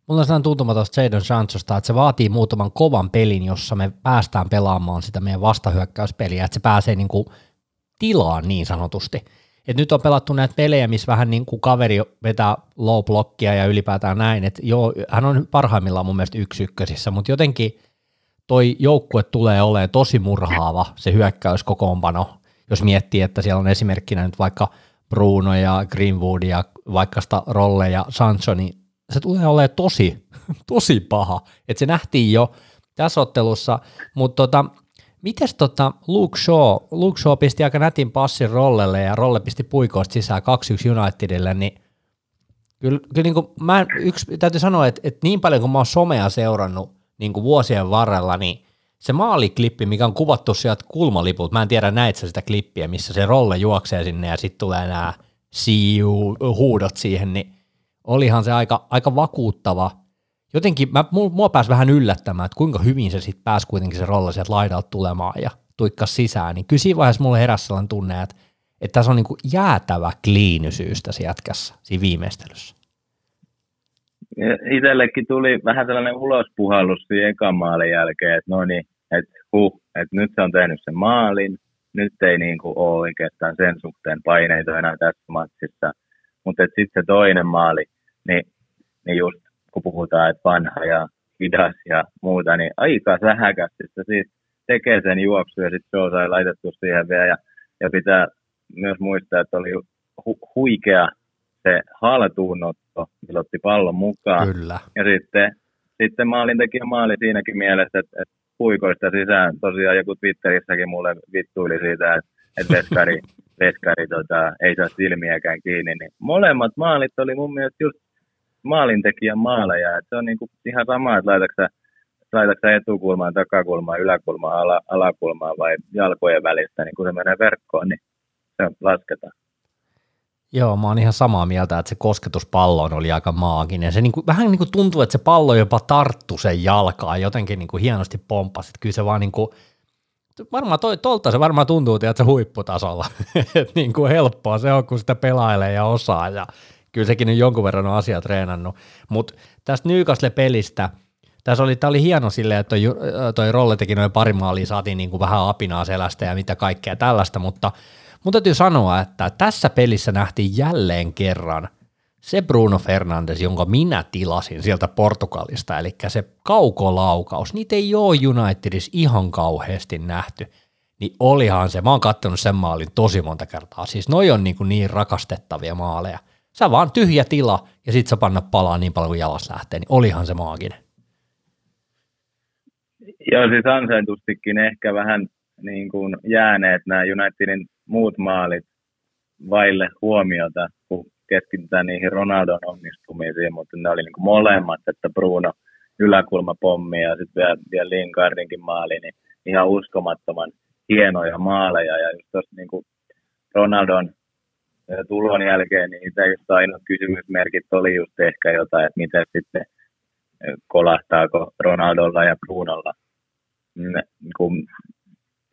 Mulla on sellainen tuntuma tuosta Jadon Sanchosta, että se vaatii muutaman kovan pelin, jossa me päästään pelaamaan sitä meidän vastahyökkäyspeliä, että se pääsee niin kuin tilaan niin sanotusti. Et nyt on pelattu näitä pelejä, missä vähän niin kuin kaveri vetää low blockia ja ylipäätään näin, että joo, hän on parhaimmillaan mun mielestä yksi ykkösissä, mutta jotenkin toi joukkue tulee olemaan tosi murhaava se hyökkäyskokoonpano, jos miettii, että siellä on esimerkkinä nyt vaikka Bruno ja Greenwood ja vaikka sitä Rolle ja Sancho, niin se tulee olemaan tosi, tosi paha, että se nähtiin jo tässä ottelussa, mutta tota, mites tota Luke Shaw, Luke Shaw pisti aika nätin passin Rollelle ja Rolle pisti puikoista sisään kaksi yksi Unitedille, niin kyllä, kyllä niin kuin mä yksi, täytyy sanoa, että, että niin paljon kuin mä oon somea seurannut niin kuin vuosien varrella, niin se maaliklippi, mikä on kuvattu sieltä kulmalipulta, mä en tiedä näit sä sitä klippiä, missä se Rolle juoksee sinne ja sitten tulee nämä see you huudot siihen, niin olihan se aika, aika vakuuttava. Jotenkin mä, mua pääsi vähän yllättämään, että kuinka hyvin se sitten pääsi kuitenkin se Rolla sieltä laidalta tulemaan ja tuikkas sisään. Niin kyllä siinä vaiheessa mulle heräsi sellainen tunne, että, että tässä on niin kuin jäätävä kliinisyys tässä jätkässä siinä viimeistelyssä. Itsellekin tuli vähän sellainen ulospuhallus siinä ekan maalin jälkeen, että no niin, että huh, että nyt se on tehnyt sen maalin, nyt ei niin kuin ole oikeastaan sen suhteen paineita enää tässä matsissa. Mutta sitten se toinen maali, niin, niin just kun puhutaan, että vanha ja hidas ja muuta, niin aika sähäkästi se siis tekee sen juoksu ja sitten Joe sai laitettu siihen vielä. Ja, ja pitää myös muistaa, että oli hu- huikea se haltuunotto, millä otti pallon mukaan. Kyllä. Ja sitten, sitten maalintekijä maali siinäkin mielessä, että, että puikoista sisään tosiaan joku Twitterissäkin mulle vittuili siitä, että, että veskari... Veskari tota, ei saa silmiäkään kiinni, niin molemmat maalit oli mun mielestä just maalintekijän maaleja. Et se on niinku ihan sama, että laitatko sä etukulmaan, takakulmaan, yläkulmaan, ala, alakulmaan vai jalkojen välistä, niin kun se menee verkkoon, niin se lasketaan. Joo, mä oon ihan samaa mieltä, että se kosketus palloon oli aika maaginen. Se niinku, vähän niinku tuntuu, että se pallo jopa tarttu sen jalkaan, jotenkin niinku hienosti pomppasi. Et kyllä se vaan niinku... Varmaan toi, tolta se varmaan tuntuu, että se huipputasolla, että niin kuin helppoa se on, kun sitä pelailee ja osaa, ja kyllä sekin nyt jonkun verran on asiaa treenannut, mutta tästä Newcastle-pelistä, tässä oli, tämä oli hieno silleen, että toi, toi Rolle teki noin pari maalia, saatiin niin kuin vähän apinaa selästä ja mitä kaikkea tällaista, mutta mun täytyy sanoa, että tässä pelissä nähtiin jälleen kerran se Bruno Fernandes, jonka minä tilasin sieltä Portugalista, eli se kaukolaukaus, niitä ei ole Unitedissa ihan kauheasti nähty, niin olihan se, mä oon kattonut sen maalin tosi monta kertaa, siis noi on niin, niin rakastettavia maaleja, sä vaan tyhjä tila ja sit sä panna palaa niin paljon kuin jalas lähtee, niin olihan se maaginen. Joo, siis ansaitustikin ehkä vähän niin kuin jääneet nämä Unitedin muut maalit vaille huomiota, kun keskitytään niihin Ronaldon onnistumisiin, mutta ne oli niin molemmat, että Bruno yläkulmapommi ja sitten vielä, vielä Lingardinkin maali, niin ihan uskomattoman hienoja maaleja. Ja just tuossa niin Ronaldon tulon jälkeen, niin itse just ainoat kysymysmerkit oli just ehkä jotain, että miten sitten kolahtaako Ronaldolla ja Brunolla. Kun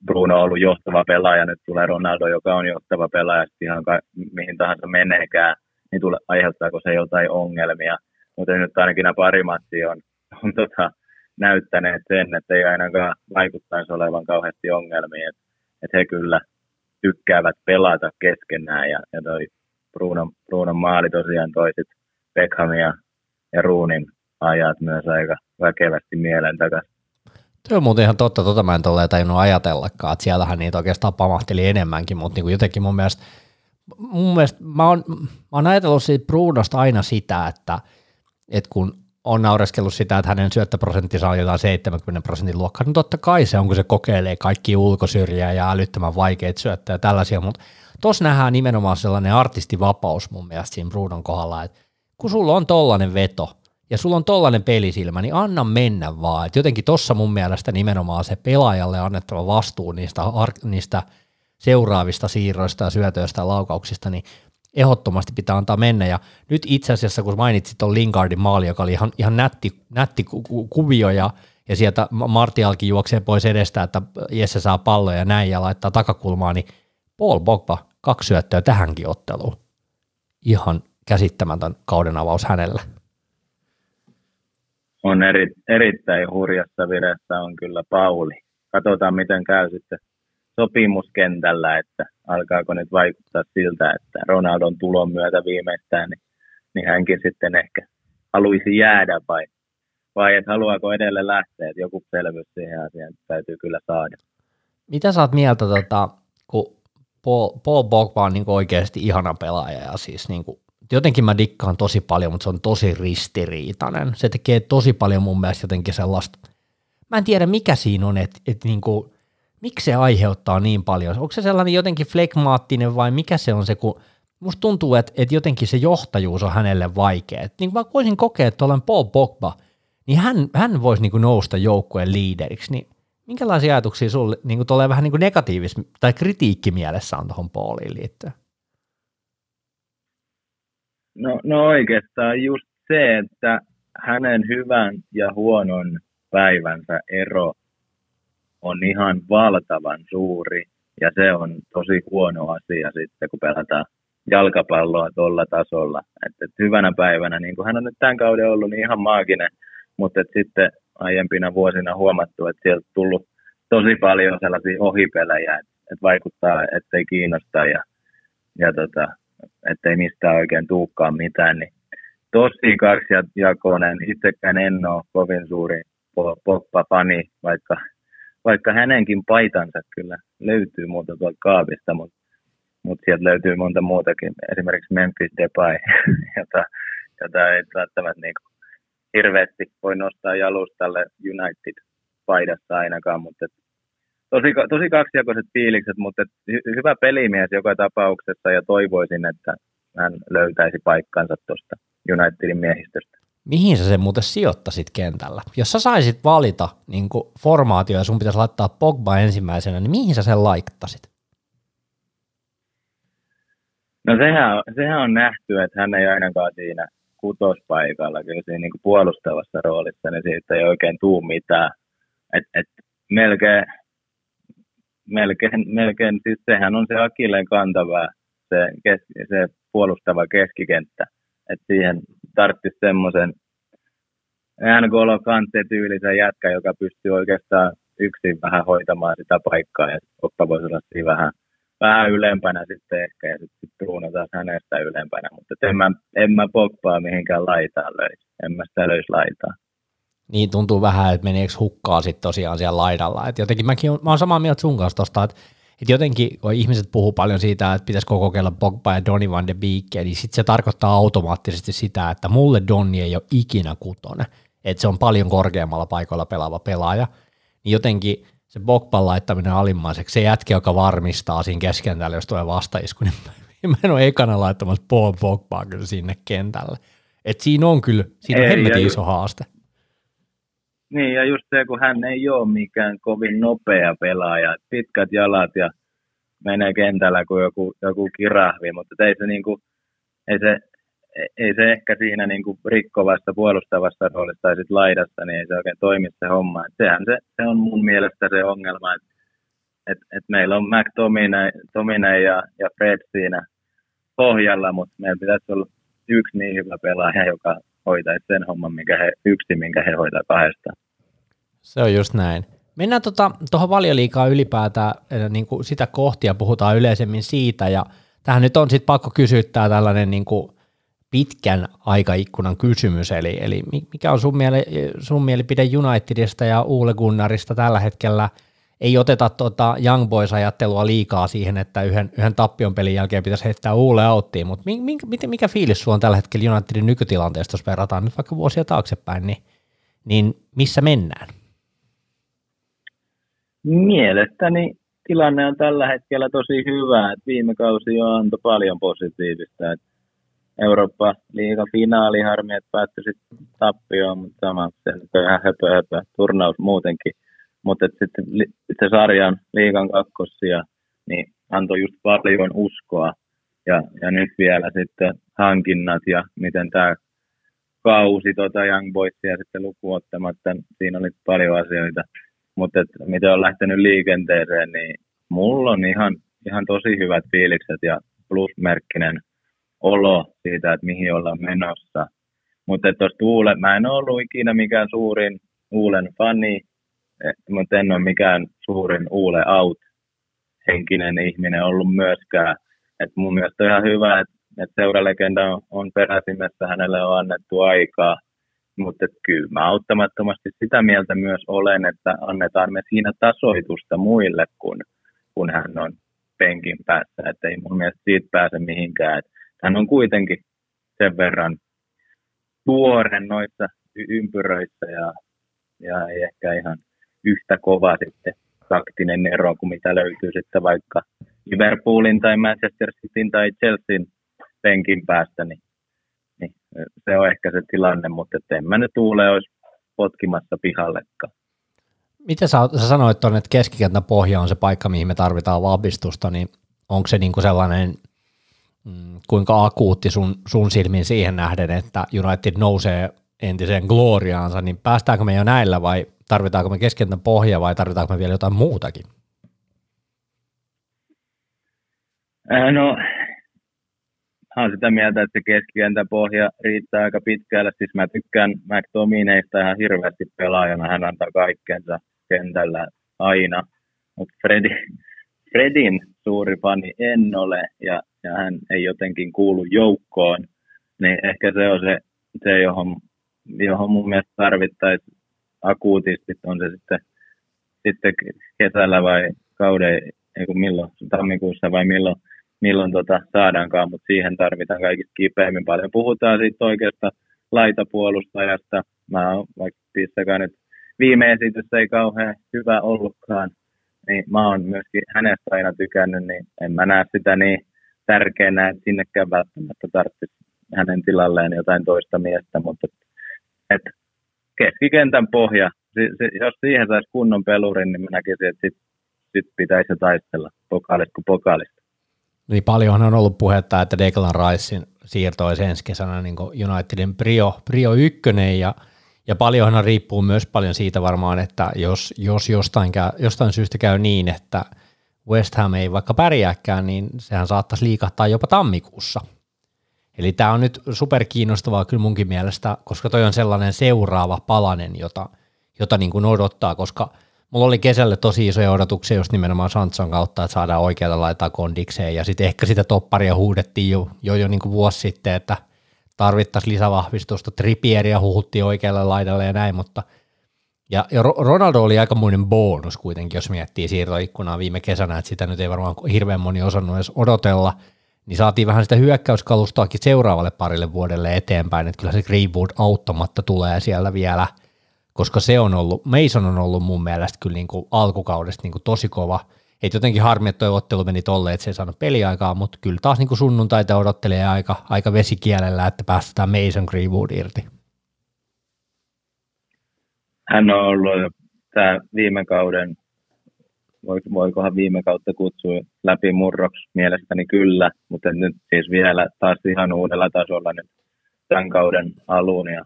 Bruno on ollut johtava pelaaja, nyt tulee Ronaldo, joka on johtava pelaaja, ihan ka- mihin tahansa meneekään, niin tule, aiheuttaako se jotain ongelmia. Mutta nyt ainakin nämä pari matsia on, on tota, näyttäneet sen, että ei ainakaan vaikuttaisi olevan kauheasti ongelmia. Että et he kyllä tykkäävät pelata keskenään. Ja, ja toi Bruno, Brunon maali tosiaan toi sit Beckhamin ja, ja Roonin ajat myös aika väkevästi mielen takaisin. Tuo on muuten ihan totta, tota mä en tolleen tajunnut ajatellakaan, että siellähän niitä oikeastaan pamahteli enemmänkin, mutta niinku jotenkin mun mielestä, mun mielestä mä, oon, mä oon ajatellut siitä Brunosta aina sitä, että, että kun on naureskellut sitä, että hänen syöttöprosenttinsa on jotain seitsemänkymmenen prosentin luokkaa, niin totta kai se on, kun se kokeilee kaikki ulkosyrjää ja älyttömän vaikeita syöttöjä ja tällaisia, mutta tuossa nähdään nimenomaan sellainen artistivapaus mun mielestä siinä Brunon kohdalla, että kun sulla on tollainen veto, ja sulla on tollainen pelisilmä, niin anna mennä vaan. Et jotenkin tuossa mun mielestä nimenomaan se pelaajalle annettava vastuu niistä, niistä seuraavista siirroista ja syötöistä ja laukauksista, niin ehdottomasti pitää antaa mennä. Ja nyt itse asiassa, kun mainitsit tuon Lingardin maali, joka oli ihan, ihan nätti, nätti kuvio, ja, ja sieltä Martialkin juoksee pois edestä, että Jesse saa palloja ja näin, ja laittaa takakulmaa, niin Paul Pogba, kaksi syöttöä tähänkin otteluun. Ihan käsittämätön kauden avaus hänellä. On eri, erittäin hurjassa vireessä on kyllä Pauli. Katsotaan, miten käy sitten sopimuskentällä, että alkaako nyt vaikuttaa siltä, että Ronaldon tulon myötä viimeistään, niin, niin hänkin sitten ehkä haluaisi jäädä vai, vai että haluaako edelleen lähteä, että joku selvyys siihen asiaan täytyy kyllä saada. Mitä sä oot mieltä, tota, kun Paul, Paul Pogba on niin kuin oikeasti ihana pelaaja ja siis niin kuin jotenkin mä dikkaan tosi paljon, mutta se on tosi ristiriitainen. Se tekee tosi paljon mun mielestä jotenkin sellaista. Mä en tiedä mikä siinä on, että et niinku, miksi se aiheuttaa niin paljon. Onko se sellainen jotenkin flegmaattinen vai mikä se on se, kun musta tuntuu, että et jotenkin se johtajuus on hänelle vaikea. Et niinku mä voisin kokea, että olen Paul Pogba, niin hän, hän voisi niinku nousta joukkueen liideriksi. Niin minkälaisia ajatuksia sulle niinku tulee vähän niinku negatiivis tai kritiikki mielessä on tuohon Pauliin liittyen? No, no oikeastaan just se, että hänen hyvän ja huonon päivänsä ero on ihan valtavan suuri, ja se on tosi huono asia sitten, kun pelataan jalkapalloa tuolla tasolla. Että et hyvänä päivänä, niin kuin hän on nyt tämän kauden ollut, niin ihan maaginen, mutta sitten aiempina vuosina huomattu, että sieltä on tullut tosi paljon sellaisia ohipelejä, että et vaikuttaa, ettei kiinnosta ja, ja tota... ettei mistään oikein tulekaan mitään, niin tosi kaksijakoinen, itsekään en ole kovin suuri Pogba-fani, vaikka, vaikka hänenkin paitansa kyllä löytyy muuta tuolta kaapista, mutta, mutta sieltä löytyy monta muutakin, esimerkiksi Memphis Depay, jota, jota ei välttämättä niin hirveästi voi nostaa jalustalle United-paidassa ainakaan, mutta Tosi, tosi kaksijakoiset fiilikset, mutta hy- hyvä pelimies joka tapauksessa, ja toivoisin, että hän löytäisi paikkansa tuosta Unitedin miehistöstä. Mihin sä sen muuten sijoittasit kentällä? Jos sä saisit valita niin kun formaatio ja sun pitäisi laittaa Pogba ensimmäisenä, niin mihin sä sen laittasit? No sehän, sehän on nähty, että hän ei ainakaan siinä kutospaikalla, kyllä siinä niin kuin puolustavassa roolissa, niin siitä ei oikein tule mitään. Et, et melkein... Melkein, melkein, siis sehän on se akilleen kantavaa, se, kes, se puolustava keskikenttä, että siihen tarvitsisi semmoisen N'Golo Kanté-tyylisen jätkä, joka pystyy oikeastaan yksin vähän hoitamaan sitä paikkaa, ja Pogba voisi olla siinä vähän, vähän ylempänä sitten ehkä, ja sitten Bruno taas hänestä ylempänä, mutta en mä, en mä Pogbaa mihinkään laitaan löisi, en mä sitä löisi laitaan. Niin tuntuu vähän, että meneekö hukkaa sitten tosiaan siellä laidalla. Et jotenkin mäkin on, mä oon samaa mieltä sun kanssa tosta, että et jotenkin kun ihmiset puhuu paljon siitä, että pitäisikö kokeilla Pogba ja Donny van de Beekia, niin sitten se tarkoittaa automaattisesti sitä, että mulle Donny ei ole ikinä kutonen, että se on paljon korkeammalla paikoilla pelaava pelaaja, niin jotenkin se Pogban laittaminen alimmaiseksi, se jätkä, joka varmistaa siinä keskentällä, jos tulee vastaisku, niin mä en ole ekana laittamassa Paul Pogbaa kyllä sinne kentälle. Että siinä on kyllä, siinä on ei, hemmetin ei, iso haaste. Niin, ja just se, kun hän ei ole mikään kovin nopea pelaaja. Pitkät jalat ja menee kentällä kuin joku, joku kirahvi, mutta ei se, niin kuin, ei, se, ei se ehkä siinä niin kuin rikkovasta, puolustavasta roolista tai sit laidasta, niin ei se oikein toimi se homma. Et sehän se, se on mun mielestä se ongelma, että et, et meillä on McTominay ja, ja Fred siinä pohjalla, mutta meillä pitäisi olla yksi niin hyvä pelaaja, joka hoitaisi sen homman, minkä he, yksi, minkä he hoitaa kahdestaan. Se on just näin. Mennään tuohon tota, Valioliigaan ylipäätään niin kuin sitä kohtia, puhutaan yleisemmin siitä, ja tähän nyt on sitten pakko kysyä tämä tällainen niin kuin pitkän aikaikkunan kysymys, eli, eli mikä on sun, miele, sun mielipide Unitedista ja Ole Gunnarista tällä hetkellä? Ei oteta tuota Young Boys-ajattelua liikaa siihen, että yhden, yhden tappion pelin jälkeen pitäisi heittää Ole outtiin, mutta mikä, mikä fiilis sulla on tällä hetkellä Unitedin nykytilanteesta, jos verrataan nyt vaikka vuosia taaksepäin, niin, niin missä mennään? Mielestäni tilanne on tällä hetkellä tosi hyvä, että viime kausi jo antoi paljon positiivista. Että Eurooppa-liiga-finaali harmi, että päättyi sitten tappioon, mutta sama se on ihan höpö, höpö turnaus muutenkin. Mutta sitten se sarjan liigan kakkosia niin antoi just paljon uskoa. Ja, ja nyt vielä sitten hankinnat ja miten tämä kausi tota Young Boysia sitten lukuottamatta, siinä oli paljon asioita. Mutta mitä on lähtenyt liikenteeseen, niin mulla on ihan, ihan tosi hyvät fiilikset ja plusmerkkinen olo siitä, että mihin ollaan menossa. Mutta tuosta Uule, mä en ollut ikinä mikään suurin Uulen fani, mutta en ole mikään suurin Uule out-henkinen ihminen ollut myöskään. Et mun mielestä on ihan hyvä, että et seuralegenda on, on peräsimessä, hänelle on annettu aikaa. Mutta kyllä mä auttamattomasti sitä mieltä myös olen, että annetaan me siinä tasoitusta muille, kun, kun hän on penkin päässä. Että ei mun mielestä siitä pääse mihinkään. Että hän on kuitenkin sen verran tuore noissa ympyröissä ja, ja ei ehkä ihan yhtä kova sitten taktinen ero kuin mitä löytyy sitten vaikka Liverpoolin tai Manchester Cityn tai Chelsean penkin päästä, niin Niin, se on ehkä se tilanne, mutta en mä nyt Uule olisi potkimassa pihallekaan. Mitä sä, sä sanoit tuonne, että keskikentän pohja on se paikka, mihin me tarvitaan vahvistusta, niin onko se niinku sellainen, mm, kuinka akuutti sun, sun silmin siihen nähden, että United nousee entiseen gloriaansa, niin päästäänkö me jo näillä vai tarvitaanko me keskikentän pohjaa vai tarvitaanko me vielä jotain muutakin? Äh, no... Mä oon sitä mieltä, että se keskikentän pohja riittää aika pitkälle. Siis mä tykkään McTominaysta ihan hirveästi pelaajana. Hän antaa kaikkensa kentällä aina. Mutta Fredi, Fredin suuri fani en ole ja, ja hän ei jotenkin kuulu joukkoon. Niin ehkä se on se, se johon, johon mun mielestä tarvittaisiin akuutisti. On se sitten, sitten kesällä vai kauden, ei kun milloin, tammikuussa vai milloin. milloin tota saadaankaan, mutta siihen tarvitaan kaikista kipeimmin paljon. Puhutaan siitä oikeasta laitapuolustajasta. Mä oon, vaikka pissäkään nyt viime esitys ei kauhean hyvä ollutkaan, niin mä oon myöskin hänestä aina tykännyt, niin en mä näe sitä niin tärkeänä, että sinnekään välttämättä tarvitsisi hänen tilalleen jotain toista miestä, mutta et keskikentän pohja, si- si- jos siihen saisi kunnon pelurin, niin mä näkisin, että sit, sit pitäisi taistella pokaalista kuin pokaalista. Niin paljonhan on ollut puhetta, että Declan Ricein siirto olisi ensi kesänä niin kuin Unitedin prio, prio ykkönen, ja, ja paljonhan riippuu myös paljon siitä varmaan, että jos, jos jostain, käy, jostain syystä käy niin, että West Ham ei vaikka pärjääkään, niin sehän saattaisi liikahtaa jopa tammikuussa. Eli tämä on nyt superkiinnostavaa kyllä munkin mielestä, koska toi on sellainen seuraava palanen, jota, jota niin kuin odottaa, koska mulla oli kesällä tosi isoja odotuksia just nimenomaan Sanchon kautta, että saadaan oikealta laitaa kondikseen, ja sitten ehkä sitä topparia huudettiin jo jo, jo niin kuin vuosi sitten, että tarvittaisiin lisävahvistusta, Trippieria huhuttiin oikealle laidalle ja näin, mutta ja, ja Ronaldo oli aikamoinen bonus kuitenkin, jos miettii siirtoikkunaa viime kesänä, että sitä nyt ei varmaan hirveän moni osannut edes odotella, niin saatiin vähän sitä hyökkäyskalustoakin seuraavalle parille vuodelle eteenpäin, että kyllä se Greenwood auttamatta tulee siellä vielä, koska se on ollut, Mason on ollut mun mielestä kyllä niin kuin alkukaudesta niin kuin tosi kova. Et jotenkin harmi, että toi ottelu meni tolleen, että se ei saanut peliaikaa, mutta kyllä taas niin kuin sunnuntaita odottelee aika, aika vesikielellä, että päästetään Mason Greenwood irti. Hän on ollut tämä viime kauden voikohan viime kautta kutsua läpi murroksi? Mielestäni kyllä, mutta nyt siis vielä taas ihan uudella tasolla nyt tämän kauden alun. Ja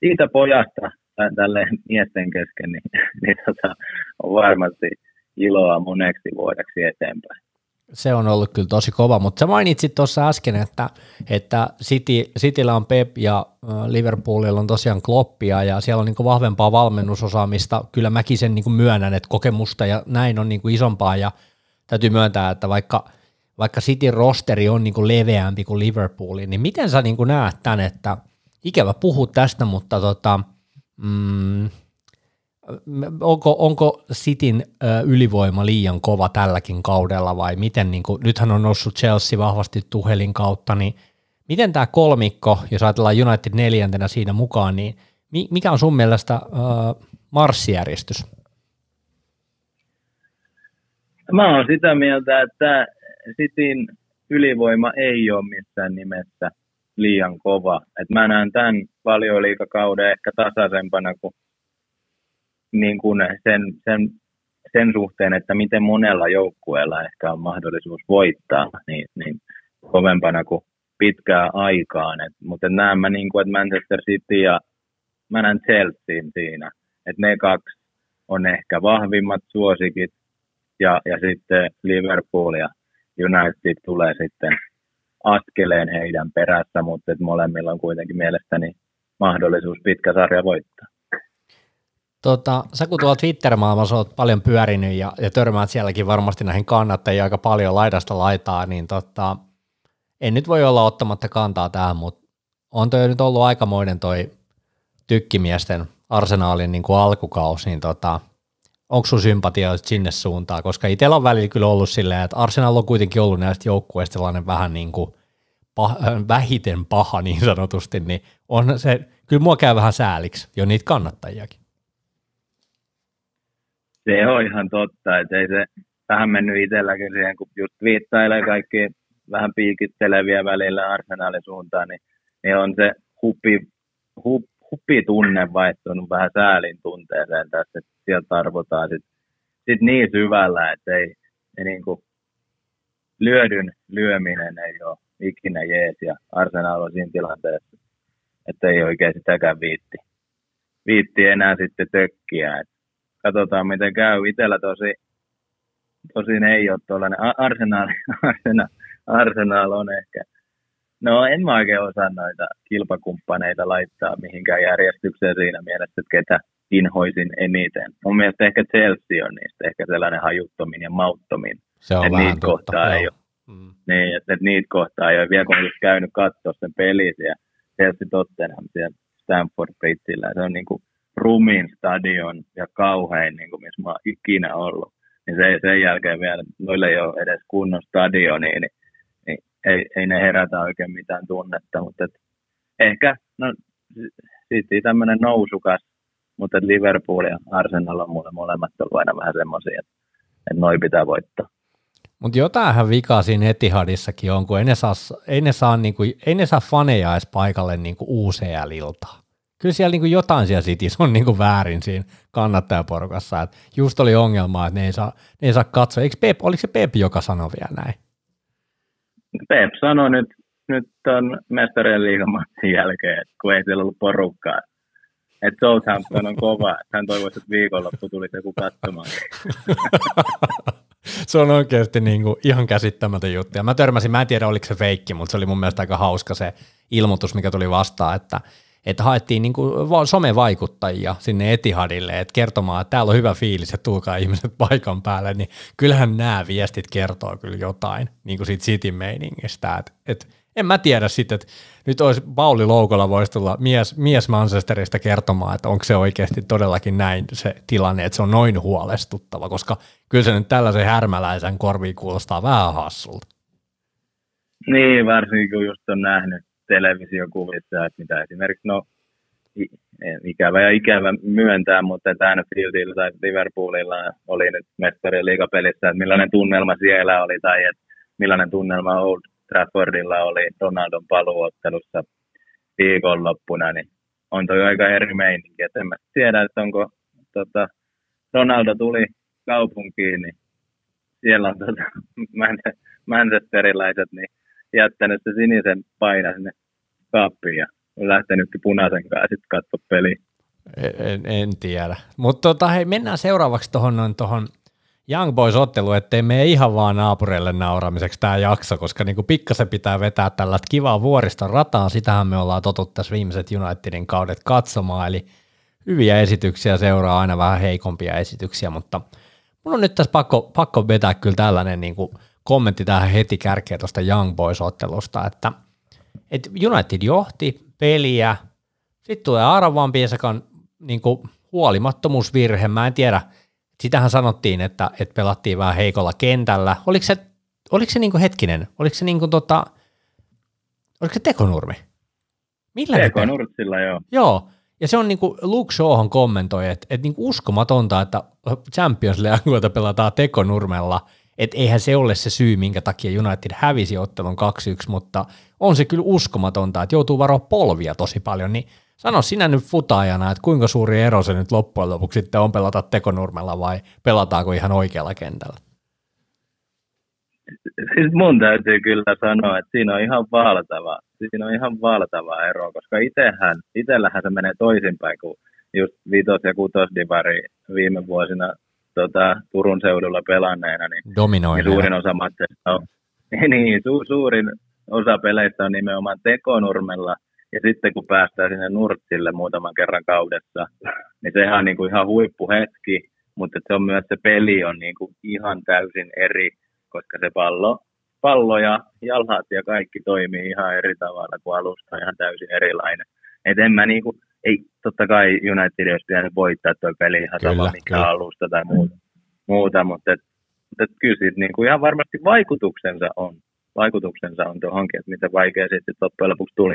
siitä pojasta tälleen miesten kesken, niin, niin tota, on varmasti iloa moneksi vuodeksi eteenpäin. Se on ollut kyllä tosi kova, mutta sä mainitsit tuossa äsken, että, että City, Cityllä on Pep ja Liverpoolilla on tosiaan Kloppia ja siellä on niin kuin vahvempaa valmennusosaamista. Kyllä mäkin sen niin kuin myönnän, että kokemusta ja näin on niin kuin isompaa ja täytyy myöntää, että vaikka, vaikka Cityn rosteri on niin kuin leveämpi kuin Liverpoolin, niin miten sä niin kuin näet tämän, että ikävä puhua tästä, mutta tota, mm, Onko, onko Cityn ylivoima liian kova tälläkin kaudella vai miten, niin kuin, nythän on noussut Chelsea vahvasti Tuhelin kautta, niin miten tämä kolmikko, jos ajatellaan United neljäntenä siinä mukaan, niin mikä on sun mielestä äh, marssijärjestys? Mä oon sitä mieltä, että Cityn ylivoima ei ole missään nimessä liian kova. Et mä näen tämän Valioliigakauden ehkä tasaisempana kuin niin kuin sen, sen, sen suhteen, että miten monella joukkueella ehkä on mahdollisuus voittaa niin, niin kovempana kuin pitkään aikaan. Et, mutta näen mä, niin kuin, että Manchester City ja mä näen Chelsean siinä. Et ne kaksi on ehkä vahvimmat suosikit ja, ja sitten Liverpool ja United tulee sitten askeleen heidän perässä, mutta molemmilla on kuitenkin mielestäni mahdollisuus pitkä sarja voittaa. Tota, sä kun tuolla Twitter-maailmassa oot paljon pyörinyt ja, ja törmäät sielläkin varmasti näihin kannattajia aika paljon laidasta laitaa, niin tota, en nyt voi olla ottamatta kantaa tähän, mutta on toi nyt ollut aikamoinen toi tykkimiesten Arsenaalin niin kuin alkukausi, niin tota, onko sun sympatioita sinne suuntaan, koska itsellä on välillä kyllä ollut silleen, että Arsenal on kuitenkin ollut näistä joukkueista sellainen vähän niin kuin pah- vähiten paha niin sanotusti, niin on se, kyllä mua käy vähän sääliksi jo niitä kannattajiakin. Se on ihan totta, että ei se vähän mennyt itselläkin siihen, kun just viittailee kaikki vähän piikitteleviä välillä Arsenalin suuntaan, niin, niin on se hupi, hup, hupitunne vaihtunut vähän säälin tunteeseen tässä, että sieltä arvotaan sitten sit niin syvällä, että ei, ei niin kuin lyödyn lyöminen ei ole ikinä jees, ja Arsenal on siinä tilanteessa, että ei oikein sitäkään viitti, viitti enää sitten tökkiä. Katsotaan, miten käy. Itsellä tosi, tosin ei ole tuollainen. Arsenal, Arsenal, Arsenal on ehkä. No, en mä oikein osaa noita kilpakumppaneita laittaa mihinkään järjestykseen siinä mielessä, että ketä inhoisin eniten. Mun mielestä ehkä Chelsea on niistä ehkä sellainen hajuttomin ja mauttomin. Se on vähän niitä totta. Kohtaa ei ole. Mm. Niin, että niitä kohtaa ei ole. Vielä kun on käynyt katsoa sen peliä siellä Chelsea-Tottenham siellä Stamford Bridgeillä. Se on niin kuin rumin stadion ja kauhein, niin kuin missä mä oon ikinä ollut, niin se, sen jälkeen vielä, noilla ei ole edes kunnon stadionia, niin, niin ei, ei ne herätä oikein mitään tunnetta, mutta et, ehkä, no, sitten tämmöinen nousukas, mutta Liverpool ja Arsenal on mulle molemmat ollut aina vähän semmoisia, että, että noi pitää voittaa. Mutta jotainhan vikaa siinä Etihadissakin on, kun ei ne saa, ei ne saa, niinku, ei ne saa faneja edes paikalle niinku U C L-iltaan. Kyllä siellä niin kuin jotain siellä Cityssä on niin kuin väärin siinä kannattajaporukassa, että just oli ongelma, että ne ei saa, ne ei saa katsoa. Eikö Pep, oliko se Pep, joka sanoi vielä näin? Pep sanoi nyt, nyt on mestarien liigamatsin jälkeen, kun ei siellä ollut porukkaa. Että Southampton on kova, hän toivoisi, että viikonloppu tulisi joku katsomaan. Se on oikeasti niin kuin ihan käsittämätön juttu. Ja mä törmäsin, mä en tiedä oliko se feikki, mutta se oli mun mielestä aika hauska se ilmoitus, mikä tuli vastaan, että että haettiin niin kuin somevaikuttajia sinne Etihadille, että kertomaan, että täällä on hyvä fiilis, että tulkaa ihmiset paikan päälle, niin kyllähän nämä viestit kertoo kyllä jotain niin kuin siitä Cityn meiningistä. Et, et, en mä tiedä sitten, että nyt olisi Pauli Loukola voisi tulla mies, mies Manchesterista kertomaan, että onko se oikeasti todellakin näin se tilanne, että se on noin huolestuttava, koska kyllä se nyt tällaisen härmäläisen korviin kuulostaa vähän hassulta. Niin, varsinkin kun just on nähnyt televisiokuvissa, että mitä esimerkiksi, no ikävä ja ikävä myöntää, mutta täällä Fieldillä tai Liverpoolilla oli nyt mestarien liigapelissä, että millainen tunnelma siellä oli tai että millainen tunnelma Old Traffordilla oli Ronaldon paluuottelussa viikonloppuna, niin on toi aika eri meininki, että en mä tiedä, että onko tota, Ronaldo tuli kaupunkiin, niin siellä on tota, manchesteriläiset niin jättänyt se sinisen painan sinne kaappiin ja on lähtenytkin punaisen kanssa sitten katsoa peliä. En, en tiedä. Mutta tota, hei, mennään seuraavaksi tuohon Young Boys-otteluun, ettei mene ihan vaan naapureille nauramiseksi tämä jakso, koska niinku pikkasen pitää vetää tällaista kivaa vuoriston rataa. Sitähän me ollaan totuttu tässä viimeiset Unitedin kaudet katsomaan, eli hyviä esityksiä seuraa aina vähän heikompia esityksiä, mutta mun on nyt tässä pakko, pakko vetää kyllä tällainen niinku kommentti tähän heti kärkeä tuosta Young Boys-ottelusta, että et United johti peliä, sitten tulee arvaan piensakan niinku huolimattomuusvirhe, mä en tiedä, sitähän sanottiin, että, että pelattiin vähän heikolla kentällä. Oliko se, oliko se niinku hetkinen? Oliko se, niinku tota, oliko se tekonurmi? Millä tekonurmilla, joo. Joo, ja se on niinku Luke Shawhan kommentoi, että, että niinku uskomatonta, että Champions Leagueilta pelataan tekonurmella, että eihän se ole se syy, minkä takia United hävisi ottelun kaksi yksi, mutta on se kyllä uskomatonta, että joutuu varoa polvia tosi paljon, niin sano sinä nyt futaajana, että kuinka suuri ero se nyt loppujen lopuksi sitten on pelata tekonurmella vai pelataanko ihan oikealla kentällä? Siis mun täytyy kyllä sanoa, että siinä on ihan valtava, siinä on ihan valtava ero, koska itsehän, itsellähän se menee toisinpäin, kun just vitos- ja kutosdivari viime vuosina tota, Turun seudulla pelanneena, niin, niin suurin osa matseista on, niin su, suurin osa peleistä on nimenomaan tekonurmella. Ja sitten kun päästään sinne nurtsille muutaman kerran kaudessa, niin sehän on niin kuin ihan huippuhetki, mutta se on myös se peli on niin kuin ihan täysin eri, koska se pallo, pallo ja jalat ja kaikki toimii ihan eri tavalla, kun alusta on ihan täysin erilainen. Et en mä niin kuin, ei totta kai United olisi pitänyt voittaa tuo peli ihan sama mikä alusta tai muuta, muuta mutta et, et kyllä siitä niin kuin ihan varmasti vaikutuksensa on, vaikutuksensa on tuohonkin, että miten vaikea sitten loppujen lopuksi tuli.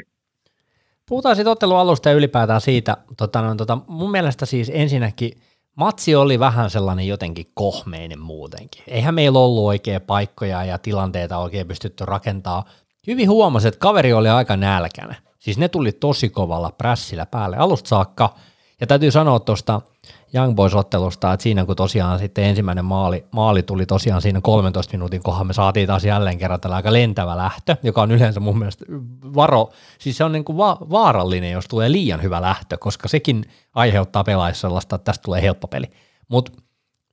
Puhutaan sitten ottelun alusta ja ylipäätään siitä, tota, no, tota, mun mielestä siis ensinnäkin matsi oli vähän sellainen jotenkin kohmeinen muutenkin. Eihän meillä ollut oikea paikkoja ja tilanteita oikein pystytty rakentamaan. Hyvin huomasi, että kaveri oli aika nälkänä. Siis ne tuli tosi kovalla prässillä päälle alusta saakka. Ja täytyy sanoa tuosta Young Boys-ottelusta, että siinä kun tosiaan sitten ensimmäinen maali, maali tuli tosiaan siinä kolmentoista minuutin kohdalla, me saatiin taas jälleen kerran tällä aika lentävä lähtö, joka on yleensä mun mielestä varo, siis se on niin kuin va- vaarallinen, jos tulee liian hyvä lähtö, koska sekin aiheuttaa pelaajissa sellaista, että tästä tulee helppo peli. Mutta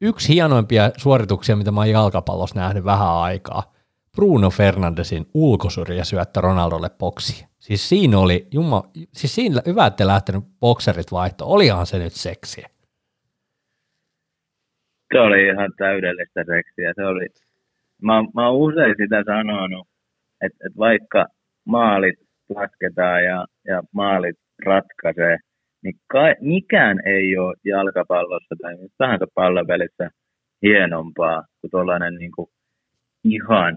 yksi hienoimpia suorituksia, mitä mä oon jalkapallossa nähnyt vähän aikaa, Bruno Fernandesin ulkosyrjäsyöttö Ronaldolle boksiin. Siis siinä oli, jumma, siis siinä hyvä, ettei lähtenyt bokserit vaihtoon. Olihan se nyt seksiä. Se oli ihan täydellistä seksiä. Se oli, mä, mä oon usein sitä sanonut, että, että vaikka maalit lasketaan ja, ja maalit ratkaisee, niin ka, mikään ei ole jalkapallossa tai tahansa pallopelissä hienompaa kuin tuollainen niin kuin ihan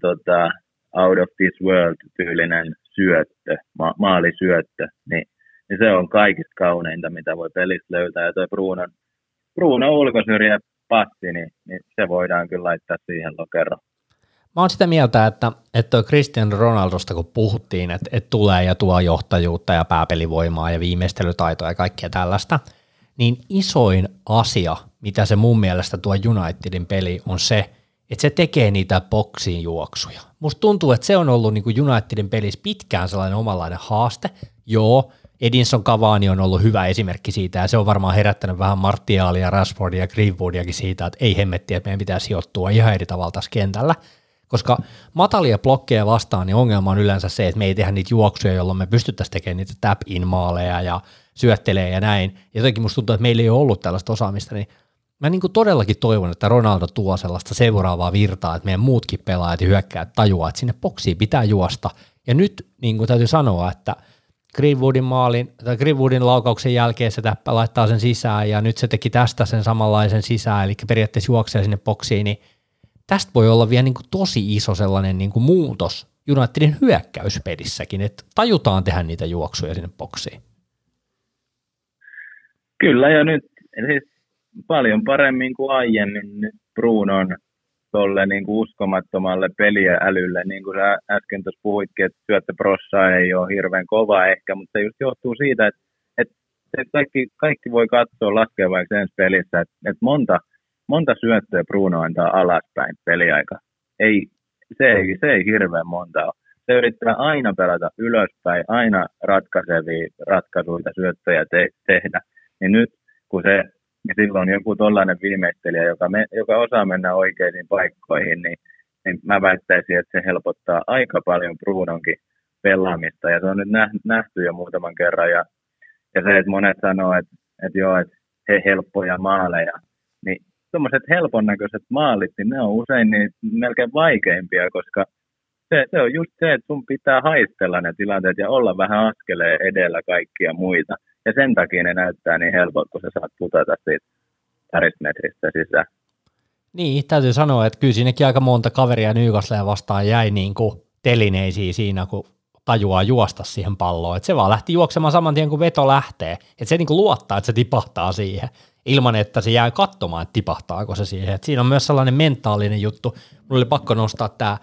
tota, out of this world tyylinen syöttö, ma- maalisyöttö, niin, niin se on kaikista kauneinta, mitä voi pelistä löytää. Ja tuo Brunon, Brunon ulkosyrjä passi, niin, niin se voidaan kyllä laittaa siihen lokeroon. Mä oon sitä mieltä, että, että Cristiano Ronaldosta kun puhuttiin, että, että tulee ja tuo johtajuutta ja pääpelivoimaa ja viimeistelytaitoa ja kaikkea tällaista, niin isoin asia, mitä se mun mielestä tuo Unitedin peli on se, että se tekee niitä boksiin juoksuja. Musta tuntuu, että se on ollut niin kuin Unitedin pelissä pitkään sellainen omanlainen haaste. Joo, Edinson Cavani on ollut hyvä esimerkki siitä, ja se on varmaan herättänyt vähän Martialia, Rashfordia ja Greenwoodiakin siitä, että ei hemmettiä, että meidän pitää sijoittua ihan eri tavalla tässä kentällä. Koska matalia blokkeja vastaan, niin ongelma on yleensä se, että me ei tehdä niitä juoksuja, jolloin me pystyttäisiin tekemään niitä tap-in-maaleja ja syöttelee ja näin. Ja jotenkin musta tuntuu, että meillä ei ole ollut tällaista osaamista, niin mä niin kuin todellakin toivon, että Ronaldo tuo sellaista seuraavaa virtaa, että meidän muutkin pelaajat ja hyökkäät tajuaa, että sinne boksiin pitää juosta. Ja nyt niin kuin täytyy sanoa, että Greenwoodin, maalin, tai Greenwoodin laukauksen jälkeen se täppä laittaa sen sisään, ja nyt se teki tästä sen samanlaisen sisään, eli periaatteessa juoksee sinne boksiin, niin tästä voi olla vielä niin kuin tosi iso sellainen niin kuin muutos Unitedin hyökkäyspelissäkin, että tajutaan tehdä niitä juoksuja sinne boksiin. Kyllä, ja nyt paljon paremmin kuin aiemmin nyt Brunon tolle niin kuin uskomattomalle peliälylle, niin kuin sä äsken tuossa puhuitkin, että syöttöprossa ei ole hirveän kova ehkä, mutta se just johtuu siitä, että, että kaikki, kaikki voi katsoa laskea vaikka ensi pelissä, että, että monta monta syöttöä Bruno antaa alaspäin peliaika. Ei, se, ei, se ei hirveän monta ole. Se yrittää aina pelata ylöspäin, aina ratkaisevia ratkaisuja syöttöjä te, tehdä. Niin nyt kun se, niin silloin joku tollainen viimeistelijä, joka, me, joka osaa mennä oikeisiin paikkoihin, niin, niin mä väittäisin, että se helpottaa aika paljon Brunonkin pelaamista. Ja se on nyt nähty jo muutaman kerran. Ja, ja se, että monet sanoo, että, että joo, että he helppoja maaleja, niin tuommoiset helpon näköiset maalit, niin ne on usein niin melkein vaikeimpia, koska se, se on just se, että sun pitää haistella ne tilanteet ja olla vähän askeleen edellä kaikkia muita. Ja sen takia ne näyttää niin helpolta, kun sä saat putata siitä pärismetristä sisään. Niin, täytyy sanoa, että kyllä siinäkin aika monta kaveria Newcastleen vastaan jäi niin kuin telineisiin siinä, kun tajuaa juosta siihen palloon. Että se vaan lähti juoksemaan saman tien, kun veto lähtee. Että se niin kuin luottaa, että se tipahtaa siihen, ilman että se jää katsomaan, että tipahtaako se siihen. Et siinä on myös sellainen mentaalinen juttu. Mulla oli pakko nostaa tämä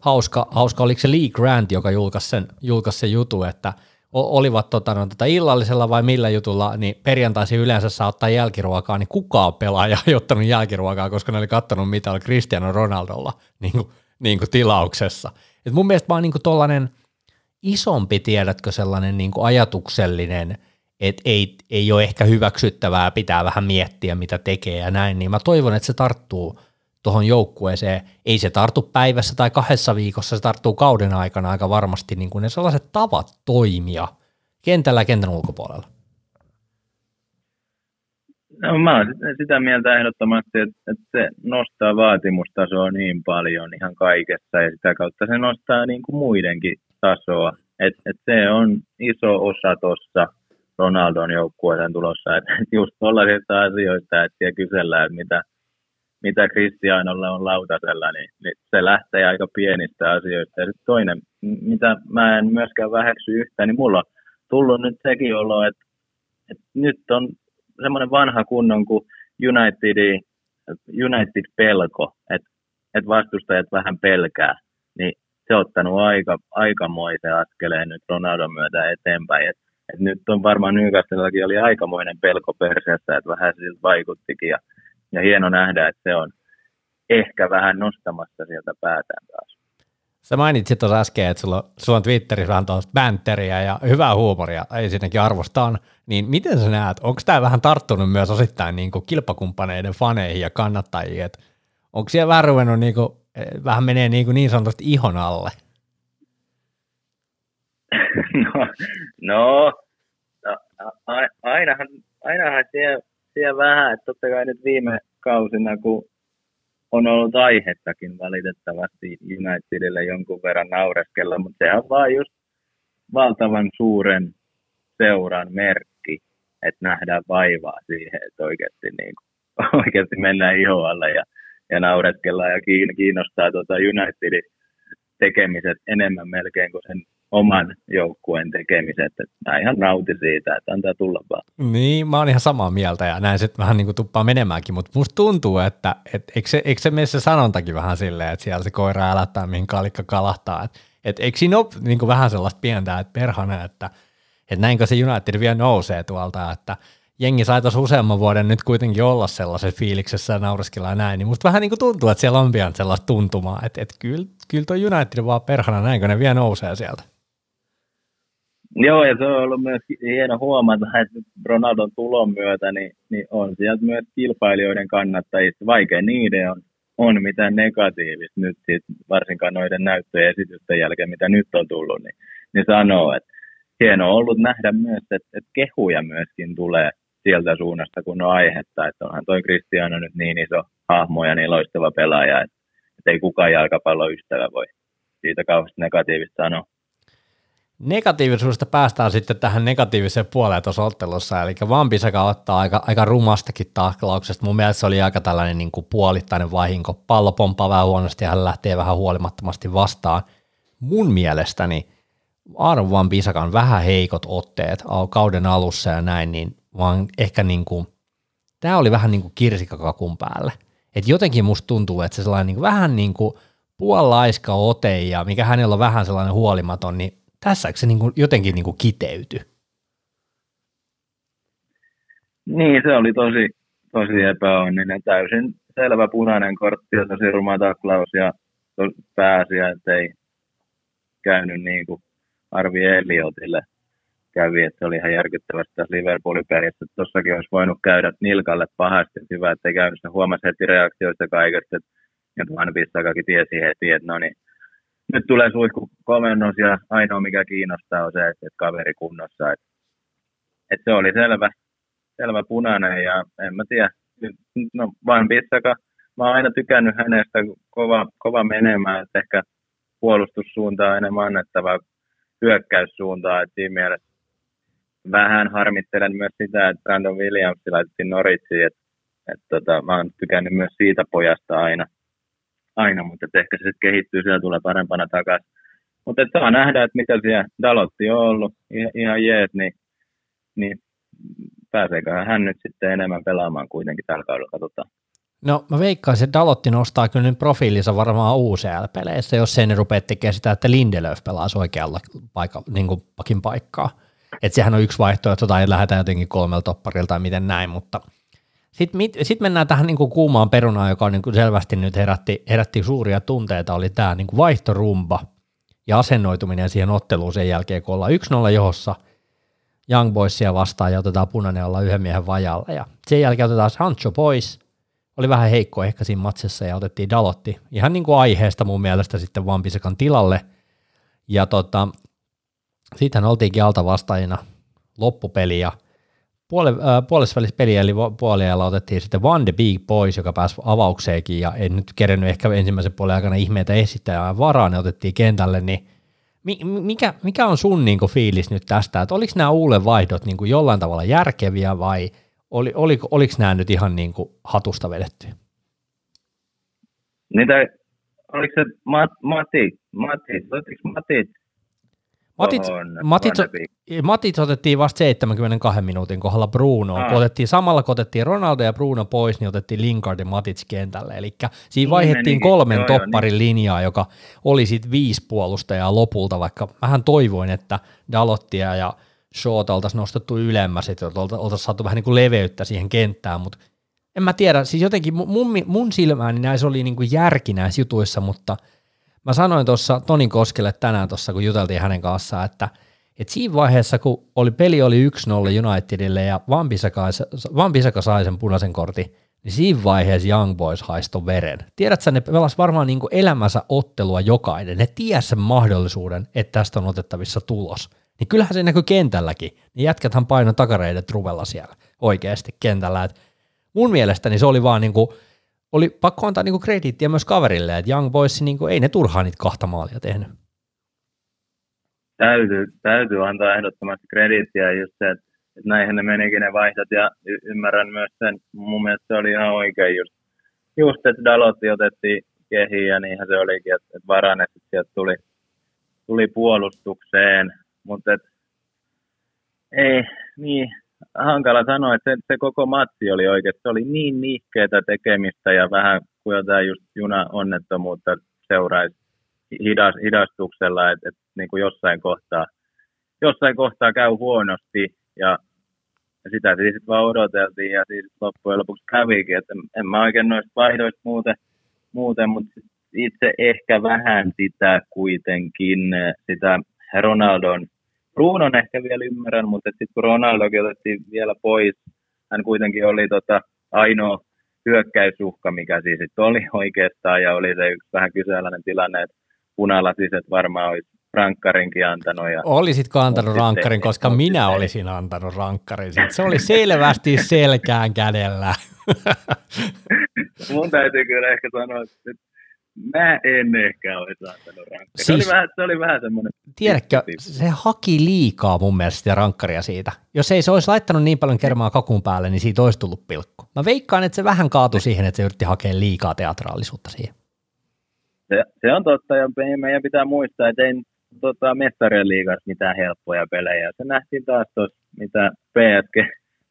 hauska, hauska, oliko se Lee Grant, joka julkaisi sen, julkaisi sen jutun, että olivat tota, no, tota illallisella vai millä jutulla, niin perjantaisin yleensä saa ottaa jälkiruokaa, niin kukaan pelaaja ei ottanut jälkiruokaa, koska ne oli katsonut, mitä oli Cristiano Ronaldolla niin kuin, niin kuin tilauksessa. Et mun mielestä vaan niin kuin tollainen isompi, tiedätkö, sellainen niin kuin ajatuksellinen, että ei, ei ole ehkä hyväksyttävää, pitää vähän miettiä, mitä tekee ja näin, niin mä toivon, että se tarttuu tuohon joukkueeseen. Ei se tartu päivässä tai kahdessa viikossa, se tarttuu kauden aikana aika varmasti, niin kuin ne sellaiset tavat toimia kentällä ja kentän ulkopuolella. No, mä oon sitä mieltä ehdottomasti, että, että se nostaa vaatimustasoa niin paljon ihan kaikessa, ja sitä kautta se nostaa niin kuin muidenkin tasoa. Et, et se on iso osa tuossa Ronaldon joukkueen tulossa, että just tuollaisista asioista, että siellä kysellään, että mitä, mitä Cristianolla on lautasella, niin, niin se lähtee aika pienistä asioista. Ja sitten toinen, mitä mä en myöskään väheksy yhtään, niin mulla on tullut nyt sekin olo, että, että nyt on semmoinen vanha kunnon kuin United, United-pelko, että, että vastustajat vähän pelkää, niin se on ottanut aika, aikamoisen askeleen nyt Ronaldon myötä eteenpäin, että Et nyt on varmaan Newcastellakin oli aikamoinen pelko perseessä, että vähän siltä vaikuttikin. Ja, ja hieno nähdä, että se on ehkä vähän nostamassa sieltä päätään taas. Sä mainitsit tuossa äsken, että sulla, sulla on Twitterissä on tuollaista bänteriä ja hyvää huumoria, ei siinäkin arvostaan. Niin miten sä näet, onko tämä vähän tarttunut myös osittain niin kuin kilpakumppaneiden faneihin ja kannattajiin? Et onko siellä vähän ruvennut, niin kuin, vähän menee niin, niin sanotusti ihon alle? No, no, no a, ainahan, ainahan siellä, siellä vähän, että totta kai nyt viime kausina, kun on ollut aihettakin valitettavasti Unitedille jonkun verran naureskella, mutta se on vaan just valtavan suuren seuran merkki, että nähdään vaivaa siihen, että oikeasti, niin kuin, oikeasti mennään iho alle ja, ja naureskellaan ja kiinnostaa tuota Unitedin tekemiset enemmän melkein kuin sen oman joukkueen tekemiset, että mä ihan nautin siitä, että antaa tulla vaan. Niin, mä oon ihan samaa mieltä ja näin sitten vähän niin kuin tuppaa menemäänkin, mutta musta tuntuu, että et, eikö se, eikö se mene se sanontakin vähän silleen, että siellä se koira älättää, mihin kalikka kalahtaa, että et, eikö siinä ole niin kuin vähän sellaista pientä, että perhana, että et näinkö se United vielä nousee tuolta, että jengi saitaisi useamman vuoden nyt kuitenkin olla sellaisessa fiiliksessä ja naureskilla ja näin, niin musta vähän niin kuin tuntuu, että siellä on pian sellaista tuntumaa, että et kyllä, kyllä tuo United vaan perhana, näinkö ne vielä nousee sieltä. Joo, ja se on ollut myös hieno huomata, että Ronaldon tulon myötä niin, niin on sieltä myös kilpailijoiden kannattajista. Vaikein niiden on, on mitään negatiivista nyt, sit, varsinkaan noiden näyttöjen esitysten jälkeen, mitä nyt on tullut, niin, niin sanoo, että hienoa on ollut nähdä myös, että, että kehuja myöskin tulee sieltä suunnasta, kun on aihetta. Että onhan toi Cristiano nyt niin iso hahmo ja niin loistava pelaaja, että, että ei kukaan jalkapalloystävä voi siitä kauheasti negatiivista sanoa. Negatiivisuudesta päästään sitten tähän negatiiviseen puoleen tuossa ottelussa, eli Wan-Bissaka ottaa aika, aika rumastakin taklauksesta. Mun mielestä se oli aika tällainen niin kuin puolittainen vahinko. Pallo pomppaa vähän huonosti ja hän lähtee vähän huolimattomasti vastaan. Mun mielestäni Aaron Wan-Bissakan vähän heikot otteet kauden alussa ja näin, niin vaan ehkä niin kuin, tämä oli vähän niin kuin kirsikakakun päälle. Et jotenkin musta tuntuu, että se sellainen niin kuin, vähän niin kuin puolaiska ote ja mikä hänellä on vähän sellainen huolimaton, niin tässä se niin kuin jotenkin niin kuin kiteytyi? Niin, se oli tosi, tosi epäonninen. Täysin selvä punainen kortti ja tosi ruma taklaus ja pääasia, ettei käynyt niin kuin Harvey Elliotille kävi, että se oli ihan järkyttävästi tässä Liverpoolin perissä, että tuossakin olisi voinut käydä nilkalle pahasti, että hyvä, ettei käynyt, se huomasi heti reaktioista kaikesta, että Van Bissakakin tiesi heti, että no niin, nyt tulee suihku komennus ja ainoa mikä kiinnostaa on se, että kaveri kunnossa, että, että se oli selvä, selvä punainen ja en mä tiedä, no Van Bissaka, mä oon aina tykännyt hänestä kova, kova menemään, että ehkä puolustussuuntaa on enemmän annettavaa hyökkäyssuuntaa, että siinä mielessä vähän harmittelen myös sitä, että Brandon Williams laitettiin Norwichiin, että, että tota, mä oon tykännyt myös siitä pojasta aina, aina mutta ehkä se sitten kehittyy, siellä tulee parempana takaisin. Mutta saa nähdä, että mitä siellä Dalotti on ollut, ihan jees, niin, niin pääseeköhän hän nyt sitten enemmän pelaamaan kuitenkin tällä kaudella, katsotaan. No mä veikkaan, että Dalotti nostaa kyllä nyt profiilinsa varmaan U C L-peleissä, jos ei ne rupea tekemään sitä, että Lindelöf pelaisi oikealla paikka, niin kuin pakin paikkaa. Että sehän on yksi vaihtoehto, tai lähdetään jotenkin kolmella topparilta tai miten näin, mutta sitten sit mennään tähän niin kuin kuumaan perunaan, joka on niin kuin selvästi nyt herätti, herätti suuria tunteita, oli tämä niin kuin vaihtorumba ja asennoituminen siihen otteluun sen jälkeen, kun ollaan yksi nolla johossa Young Boysia vastaan ja otetaan punainen olla yhden miehen vajalla, ja sen jälkeen otetaan Sancho pois, oli vähän heikko ehkä siinä matsessa ja otettiin Dalotti ihan niin kuin aiheesta mun mielestä sitten Van Bissakan tilalle, ja tota, siitähän oltiinkin altavastaajina loppupeli ja puole, äh, puolessavälissä peliä, eli puoliajalla otettiin sitten Van de Beek pois, joka pääsi avaukseenkin ja ei nyt kerennyt ehkä ensimmäisen puolen aikana ihmeitä esittää ja varaan ne otettiin kentälle, niin mi, mikä, mikä on sun niin kuin fiilis nyt tästä, että oliko nämä Ulen vaihdot niin kuin jollain tavalla järkeviä vai Oli, oliko, oliko nämä nyt ihan niin kuin hatusta vedetty? Niitä, oliko se mat, Matit? Matit, oliko Matit? Matit, Matit, Matit otettiin vasta seitsemänkymmentäkaksi minuutin kohdalla Brunoon. Ah. Otettiin, samalla kun otettiin Ronaldo ja Bruno pois, niin otettiin Lingard ja Matic kentälle. Eli siinä vaihdettiin kolmen joo, topparin joo, linjaa, joka oli sitten viisi puolustajaa lopulta, vaikka mähän toivoin, että Dalottia ja Shota oltaisiin nostettu ylemmäs, että oltaisiin saatu vähän niin kuin leveyttä siihen kenttään, mutta en mä tiedä, siis jotenkin mun, mun silmääni näissä oli niin kuin järki näissä jutuissa, mutta mä sanoin tuossa Toni Koskelle tänään tuossa, kun juteltiin hänen kanssaan, että, että siinä vaiheessa, kun oli, peli oli yksi nolla Unitedille ja Van Bissaka, Van Bissaka sai sen punaisen kortin, niin siinä vaiheessa Young Boys haistoi veren. Tiedätkö, ne pelasi varmaan niin kuin elämänsä ottelua jokainen, ne tiesi sen mahdollisuuden, että tästä on otettavissa tulos. Niin kyllähän se näkyy kentälläkin, niin jätkäthän paino takareidet ruvella siellä oikeasti kentällä. Et mun mielestäni se oli vaan niinku, oli pakko antaa niinku krediittiä myös kaverille, että Young Boys niinku, ei ne turhaan niitä kahta maalia tehnyt. Täytyy, täytyy antaa ehdottomasti krediittiä just se, että näinhän ne menikin ne vaihdat ja y- ymmärrän myös sen, mun mielestä se oli ihan oikein just, just että Dalotti otettiin kehiin ja niinhän se olikin, että et Varane sieltä tuli, tuli puolustukseen. Mutta ei niin hankala sanoa, että se, se koko matsi oli oikeasti, se oli niin nihkeätä tekemistä ja vähän kuin jotain just junaonnettomuutta seuraisi hidas, hidastuksella, että et, niin kuin jossain kohtaa, jossain kohtaa käy huonosti ja, ja sitä siis vaan odoteltiin ja siis loppujen lopuksi kävikin, että en, en mä oikein noista vaihdoista muuten, muuten, mutta itse ehkä vähän sitä kuitenkin, sitä Ronaldon Brunon ehkä vielä ymmärrän, mutta sitten kun Ronaldokin otettiin vielä pois, hän kuitenkin oli tota ainoa hyökkäysuhka, mikä siis sitten oli oikeastaan, ja oli se yksi vähän kyseenalainen tilanne, että punalasiset varmaan olisi rankkarinkin antanut. Ja olisitko antanut olis rankkarin, sitten, koska minä olisin antanut rankkarin. Sit. Se oli selvästi selkään kädellä. Mun täytyy kyllä ehkä sanoa, että mä en ehkä ole saanut rankkaria. Siis, se oli vähän, se oli vähän semmoinen. Tiedätkö, se haki liikaa mun mielestä sitä rankkaria siitä. Jos ei se olisi laittanut niin paljon kermaa kakun päälle, niin siitä olisi tullut pilkku. Mä veikkaan, että se vähän kaatui siihen, että se yritti hakea liikaa teatraalisuutta siihen. Se, se on totta, ja meidän pitää muistaa, että ei tota, mestarien liigassa mitään helppoja pelejä. Se nähtiin taas tuossa, mitä P S G,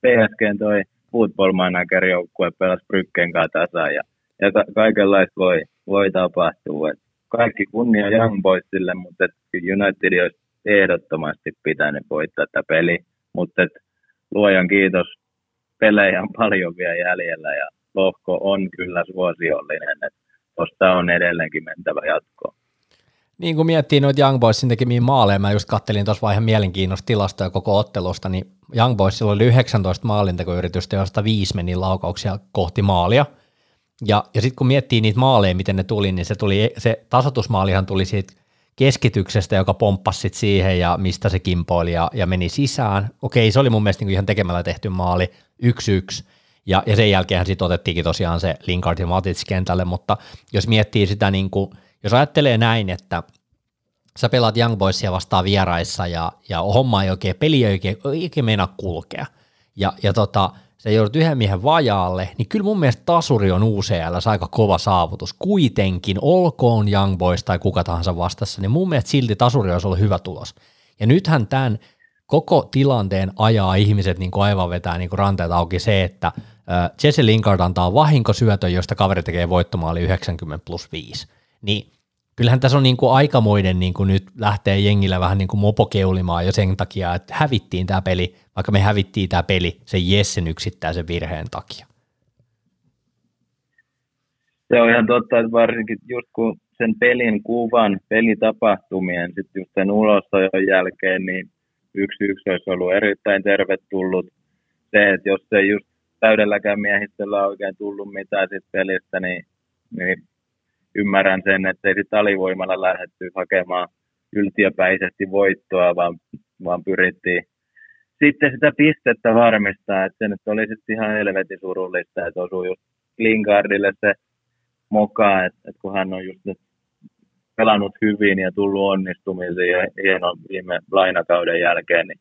P S G:n toi Football Manager-joukkue pelasi Bryggen kanssa tasan, ja, ja ka- kaikenlaista voi. Voi tapahtua. Kaikki kunnia Young Boysille, mutta United olisi ehdottomasti pitänyt voittaa tätä peliä. Mutta luojan kiitos, pelejä on paljon vielä jäljellä ja lohko on kyllä suosiollinen, että tuosta on edelleenkin mentävä jatkoa. Niin kuin miettii noita Young Boysin tekemiä maaleja, mä just kattelin tuossa vaan ihan mielenkiinnosta tilastoja koko ottelusta, niin Young Boysilla oli yhdeksäntoista maalintekoyritystä, joista viisi meni laukauksia kohti maalia. Ja, ja sitten kun miettii niitä maaleja, miten ne tuli, niin se, tuli, se tasoitusmaalihan tuli siitä keskityksestä, joka pomppasi sit siihen ja mistä se kimpoili ja, ja meni sisään. Okei, se oli mun mielestä niinku ihan tekemällä tehty maali, yksi yksi. Ja, ja sen jälkeenhän sitten otettiinkin tosiaan se Lingard ja Matic kentälle, mutta jos miettii sitä niin kuin, jos ajattelee näin, että sä pelaat Young Boysia vastaan vieraissa ja, ja homma ei oikein, peli ei oikein, oikein meinaa kulkea, ja, ja tota, sä joudut yhden miehen vajaalle, niin kyllä mun mielestä tasuri on U C L:ssä aika kova saavutus. Kuitenkin, olkoon Young Boys tai kuka tahansa vastassa, niin mun mielestä silti tasuri olisi ollut hyvä tulos. Ja nythän tämän koko tilanteen ajaa ihmiset niin kuin aivan vetää niin kuin ranteet auki se, että äh, Jesse Lingard antaa vahinkosyötön, josta kaveri tekee voittomaali yhdeksänkymmentä plus viisi. Niin kyllähän tässä on niin kuin aikamoinen niin kuin nyt lähtee jengillä vähän niin kuin mopokeulimaan jo sen takia, että hävittiin tämä peli, vaikka me hävittiin tämä peli sen Jessen yksittäisen virheen takia. Se on ihan totta, että varsinkin just kun sen pelin kuvan, pelitapahtumien, sitten just sen ulosajon jälkeen, niin yksi yksi olisi ollut erittäin tervetullut. Se, että jos ei just täydelläkään miehistöllä oikein tullut mitään sit pelistä, niin, niin ymmärrän sen, että ei sitten alivoimalla lähdetty hakemaan yltiöpäisesti voittoa, vaan, vaan pyrittiin sitten sitä pistettä varmistaa, että se nyt oli sitten ihan helvetin surullista, että osui just Lingardille se moka, että, että kun hän on just nyt pelannut hyvin ja tullut onnistumisiin ja hienon viime lainakauden jälkeen, niin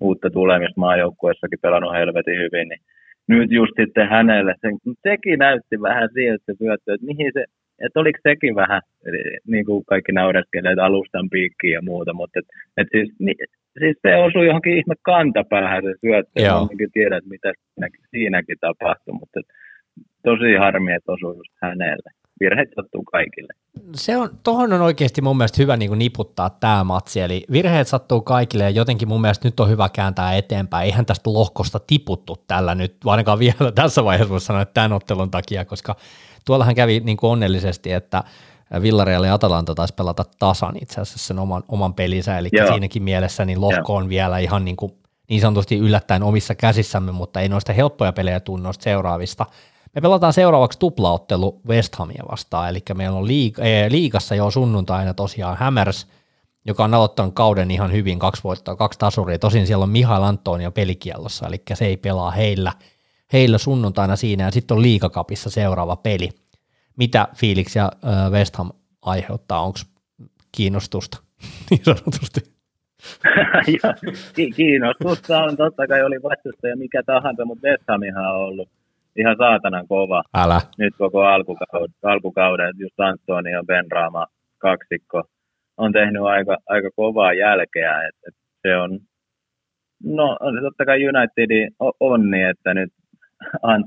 uutta tulemista maajoukkuessakin pelannut helvetin hyvin, niin nyt just sitten hänelle, se, sekin näytti vähän siltä se syöttö, että mihin se, että oliko sekin vähän, niin kuin kaikki naureskeleet alustan piikkiin ja muuta, mutta et, et siis, niin, siis se osui johonkin ihme kantapäähän se syöttö, ja tiedät mitä siinäkin, siinäkin tapahtui, mutta et, tosi harmi, että osui just hänelle. Virheet sattuu kaikille. Se on, tohon on oikeasti mun mielestä hyvä niin kuin niputtaa tämä matsi, eli virheet sattuu kaikille ja jotenkin mun mielestä nyt on hyvä kääntää eteenpäin. Eihän tästä lohkosta tiputtu tällä nyt, ainakaan vielä tässä vaiheessa voisi sanoa, että tämän ottelun takia, koska tuollahan kävi niin kuin onnellisesti, että Villareal ja Atalanta taisi pelata tasan itse asiassa sen oman, oman pelinsä, eli Joo. siinäkin mielessä niin lohko on Joo. vielä ihan niin, kuin, niin sanotusti yllättäen omissa käsissämme, mutta ei noista helppoja pelejä tule noista seuraavista. Me pelataan seuraavaksi tuplaottelu West Hamia vastaan, eli meillä on liig- eh, liigassa jo sunnuntaina tosiaan Hammers, joka on aloittanut kauden ihan hyvin, kaksi voittoa, kaksi tasuria, tosin siellä on Mihail Antonio pelikielossa, eli se ei pelaa heillä, heillä sunnuntaina siinä, ja sitten on liigakapissa seuraava peli. Mitä fiiliksiä West Ham aiheuttaa, onko kiinnostusta niin sanotusti? Kiinnostusta on totta kai, oli vastustaja mikä tahansa, mutta West Hamihan on ollut ihan saatanan kova. Älä. Nyt koko alkukauden, alkukauden just Antonio Benrahma kaksikko on tehnyt aika, aika kovaa jälkeä. Et, et se on, no totta kai Unitedin onni, että nyt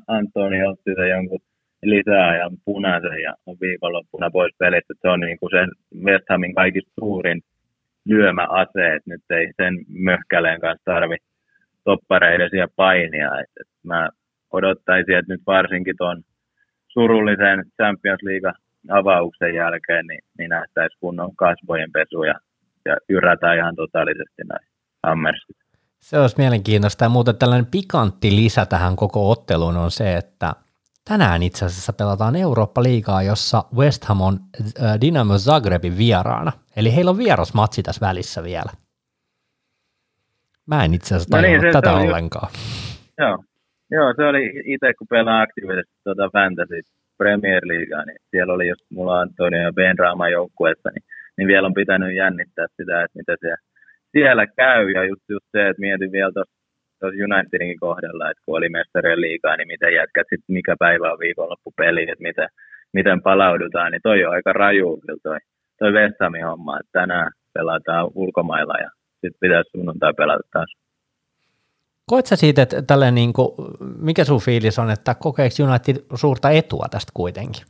Antonio otti sen jonkun lisäajan punaisen ja on viikonloppuna pois pelistä. Se on niin kuin sen West Hamin kaikista suurin lyömäase, että nyt ei sen möhkäleen kanssa tarvitse toppareiden siellä painia. Et, et mä odottaisin, että nyt varsinkin tuon surullisen Champions League-avauksen jälkeen niin, niin nähtäisiin kunnon kasvojen pesu ja, ja yrätään ihan totaalisesti näin Hammersit. Se olisi mielenkiintoista, ja muuten tällainen pikantti lisä tähän koko otteluun on se, että tänään itse asiassa pelataan Eurooppa-liigaa, jossa West Ham on Dinamo Zagrebin vieraana, eli heillä on vierasmatsi tässä välissä vielä. Mä en itse asiassa tajunnut no niin, tätä ollenkaan. Jo. Joo. Joo, se oli itse, kun pelaan aktiivisesti tuota Fantasy Premier Leaguea, niin siellä oli, jos mulla Antonio ja Benrahman joukkueessa, niin, niin vielä on pitänyt jännittää sitä, että mitä siellä, siellä käy. Ja just, just se, että mietin vielä tuossa Unitedin kohdalla, että kun oli mestarien liigaa, niin miten jätkät sitten, mikä päivä on viikonloppupeli, että miten, miten palaudutaan, niin toi on aika raju kyllä toi, toi West Hamin homma, että tänään pelataan ulkomailla ja sitten pitäisi sunnuntai pelata taas. Koet sä siitä, että tälleen niin kuin, mikä sun fiilis on, että kokeeksi United suurta etua tästä kuitenkin?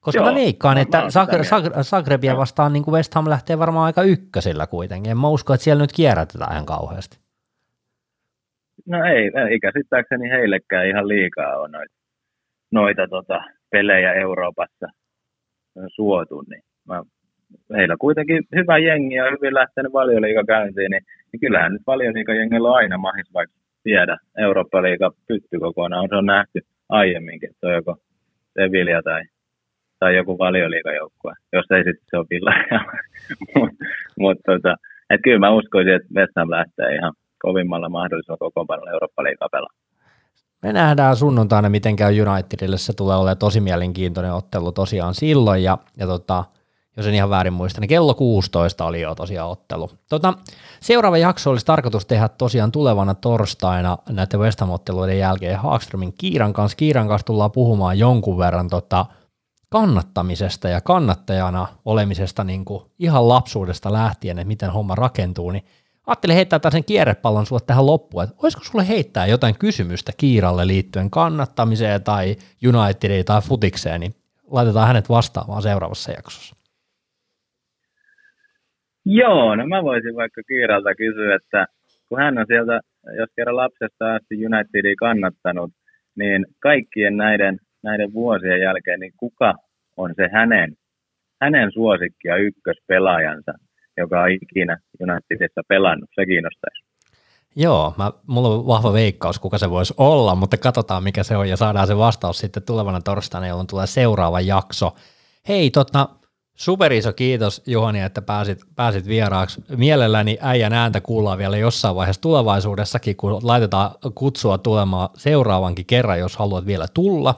Koska Joo, mä veikkaan, että mä Zag- Zagrebia vastaan niin kuin West Ham lähtee varmaan aika ykkösillä kuitenkin. En mä usko, että siellä nyt kierrätetään ihan kauheasti. no ei, ei käsittääkseni heillekään ihan liikaa on noita, noita tota, pelejä Euroopassa suotu, niin mä, heillä kuitenkin hyvä jengi ja hyvin lähtenyt Valioliiga-käyntiin, niin, niin kyllähän nyt Valioliiga-jengillä on aina mahis, vaikka tiedä, Eurooppa-liiga pystyy kokonaan, se on nähty aiemminkin, että se on joko Sevilla tai, tai joku Valioliiga-joukkue, jos ei sitten se ole Villareal, mutta mut, tota, et kyllä mä uskoisin, että West Ham lähtee ihan kovimmalla mahdollisella kokoonpanolla Eurooppa-liigaa pelaamaan. Me nähdään sunnuntaina, miten käy Unitedille, se tulee olemaan tosi mielenkiintoinen ottelu tosiaan silloin, ja, ja tota, jos en ihan väärin muista, niin kello kuusitoista oli jo tosiaan ottelu. Tota, seuraava jakso olisi tarkoitus tehdä tosiaan tulevana torstaina näiden West Ham-otteluiden jälkeen Hagströmin Kiiran kanssa. Kiiran kanssa tullaan puhumaan jonkun verran tota kannattamisesta ja kannattajana olemisesta niin kuin ihan lapsuudesta lähtien, että miten homma rakentuu, niin ajattelin heittää tämän sen kierrepallon sulle tähän loppuun, että olisiko sulle heittää jotain kysymystä Kiiralle liittyen kannattamiseen tai Unitediin tai futikseen, niin laitetaan hänet vastaamaan seuraavassa jaksossa. Joo, no mä voisin vaikka Kiiralta kysyä, että kun hän on sieltä, jos kerran lapsesta asti Unitedia kannattanut, niin kaikkien näiden, näiden vuosien jälkeen, niin kuka on se hänen, hänen suosikki ja ykköspelaajansa, joka on ikinä Unitedissa pelannut, se kiinnostaisi. Joo, mä, mulla on vahva veikkaus, kuka se voisi olla, mutta katsotaan mikä se on ja saadaan se vastaus sitten tulevana torstaina, jolloin tulee seuraava jakso. Hei, tota... superiso kiitos Juhani, että pääsit, pääsit vieraaksi. Mielelläni äijän ääntä kuullaan vielä jossain vaiheessa tulevaisuudessakin, kun laitetaan kutsua tulemaan seuraavankin kerran, jos haluat vielä tulla.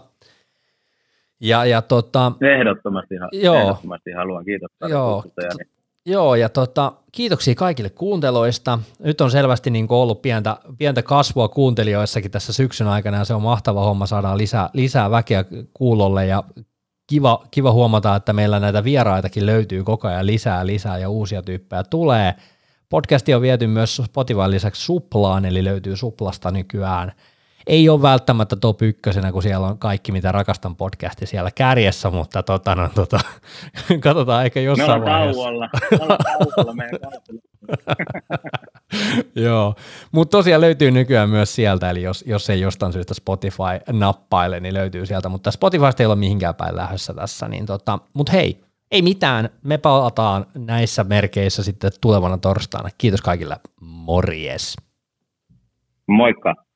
Ja, ja tota, ehdottomasti, joo, ehdottomasti haluan, kiitos. Joo, t- joo ja tota, kiitoksia kaikille kuunteluista. Nyt on selvästi niin ollut pientä, pientä kasvua kuuntelijoissakin tässä syksyn aikana, ja se on mahtava homma, saadaan lisää, lisää väkeä kuulolle ja Kiva, kiva huomata, että meillä näitä vieraitakin löytyy koko ajan lisää, lisää ja uusia tyyppejä tulee. Podcasti on viety myös Spotifyn lisäksi Suplaan, eli löytyy Suplasta nykyään. Ei ole välttämättä top ykkösenä, kun siellä on kaikki, mitä rakastan podcasti siellä kärjessä, mutta tota, no, tota, katsotaan ehkä jossain vaiheessa. Me ollaan tauolla, tauolla meidän Joo, mutta tosiaan löytyy nykyään myös sieltä, eli jos, jos ei jostain syystä Spotify nappaile, niin löytyy sieltä, mutta Spotifysta ei ole mihinkään päin lähdössä tässä, niin tota, mutta hei, ei mitään, me palataan näissä merkeissä sitten tulevana torstaina. Kiitos kaikille, morjes. Moikka.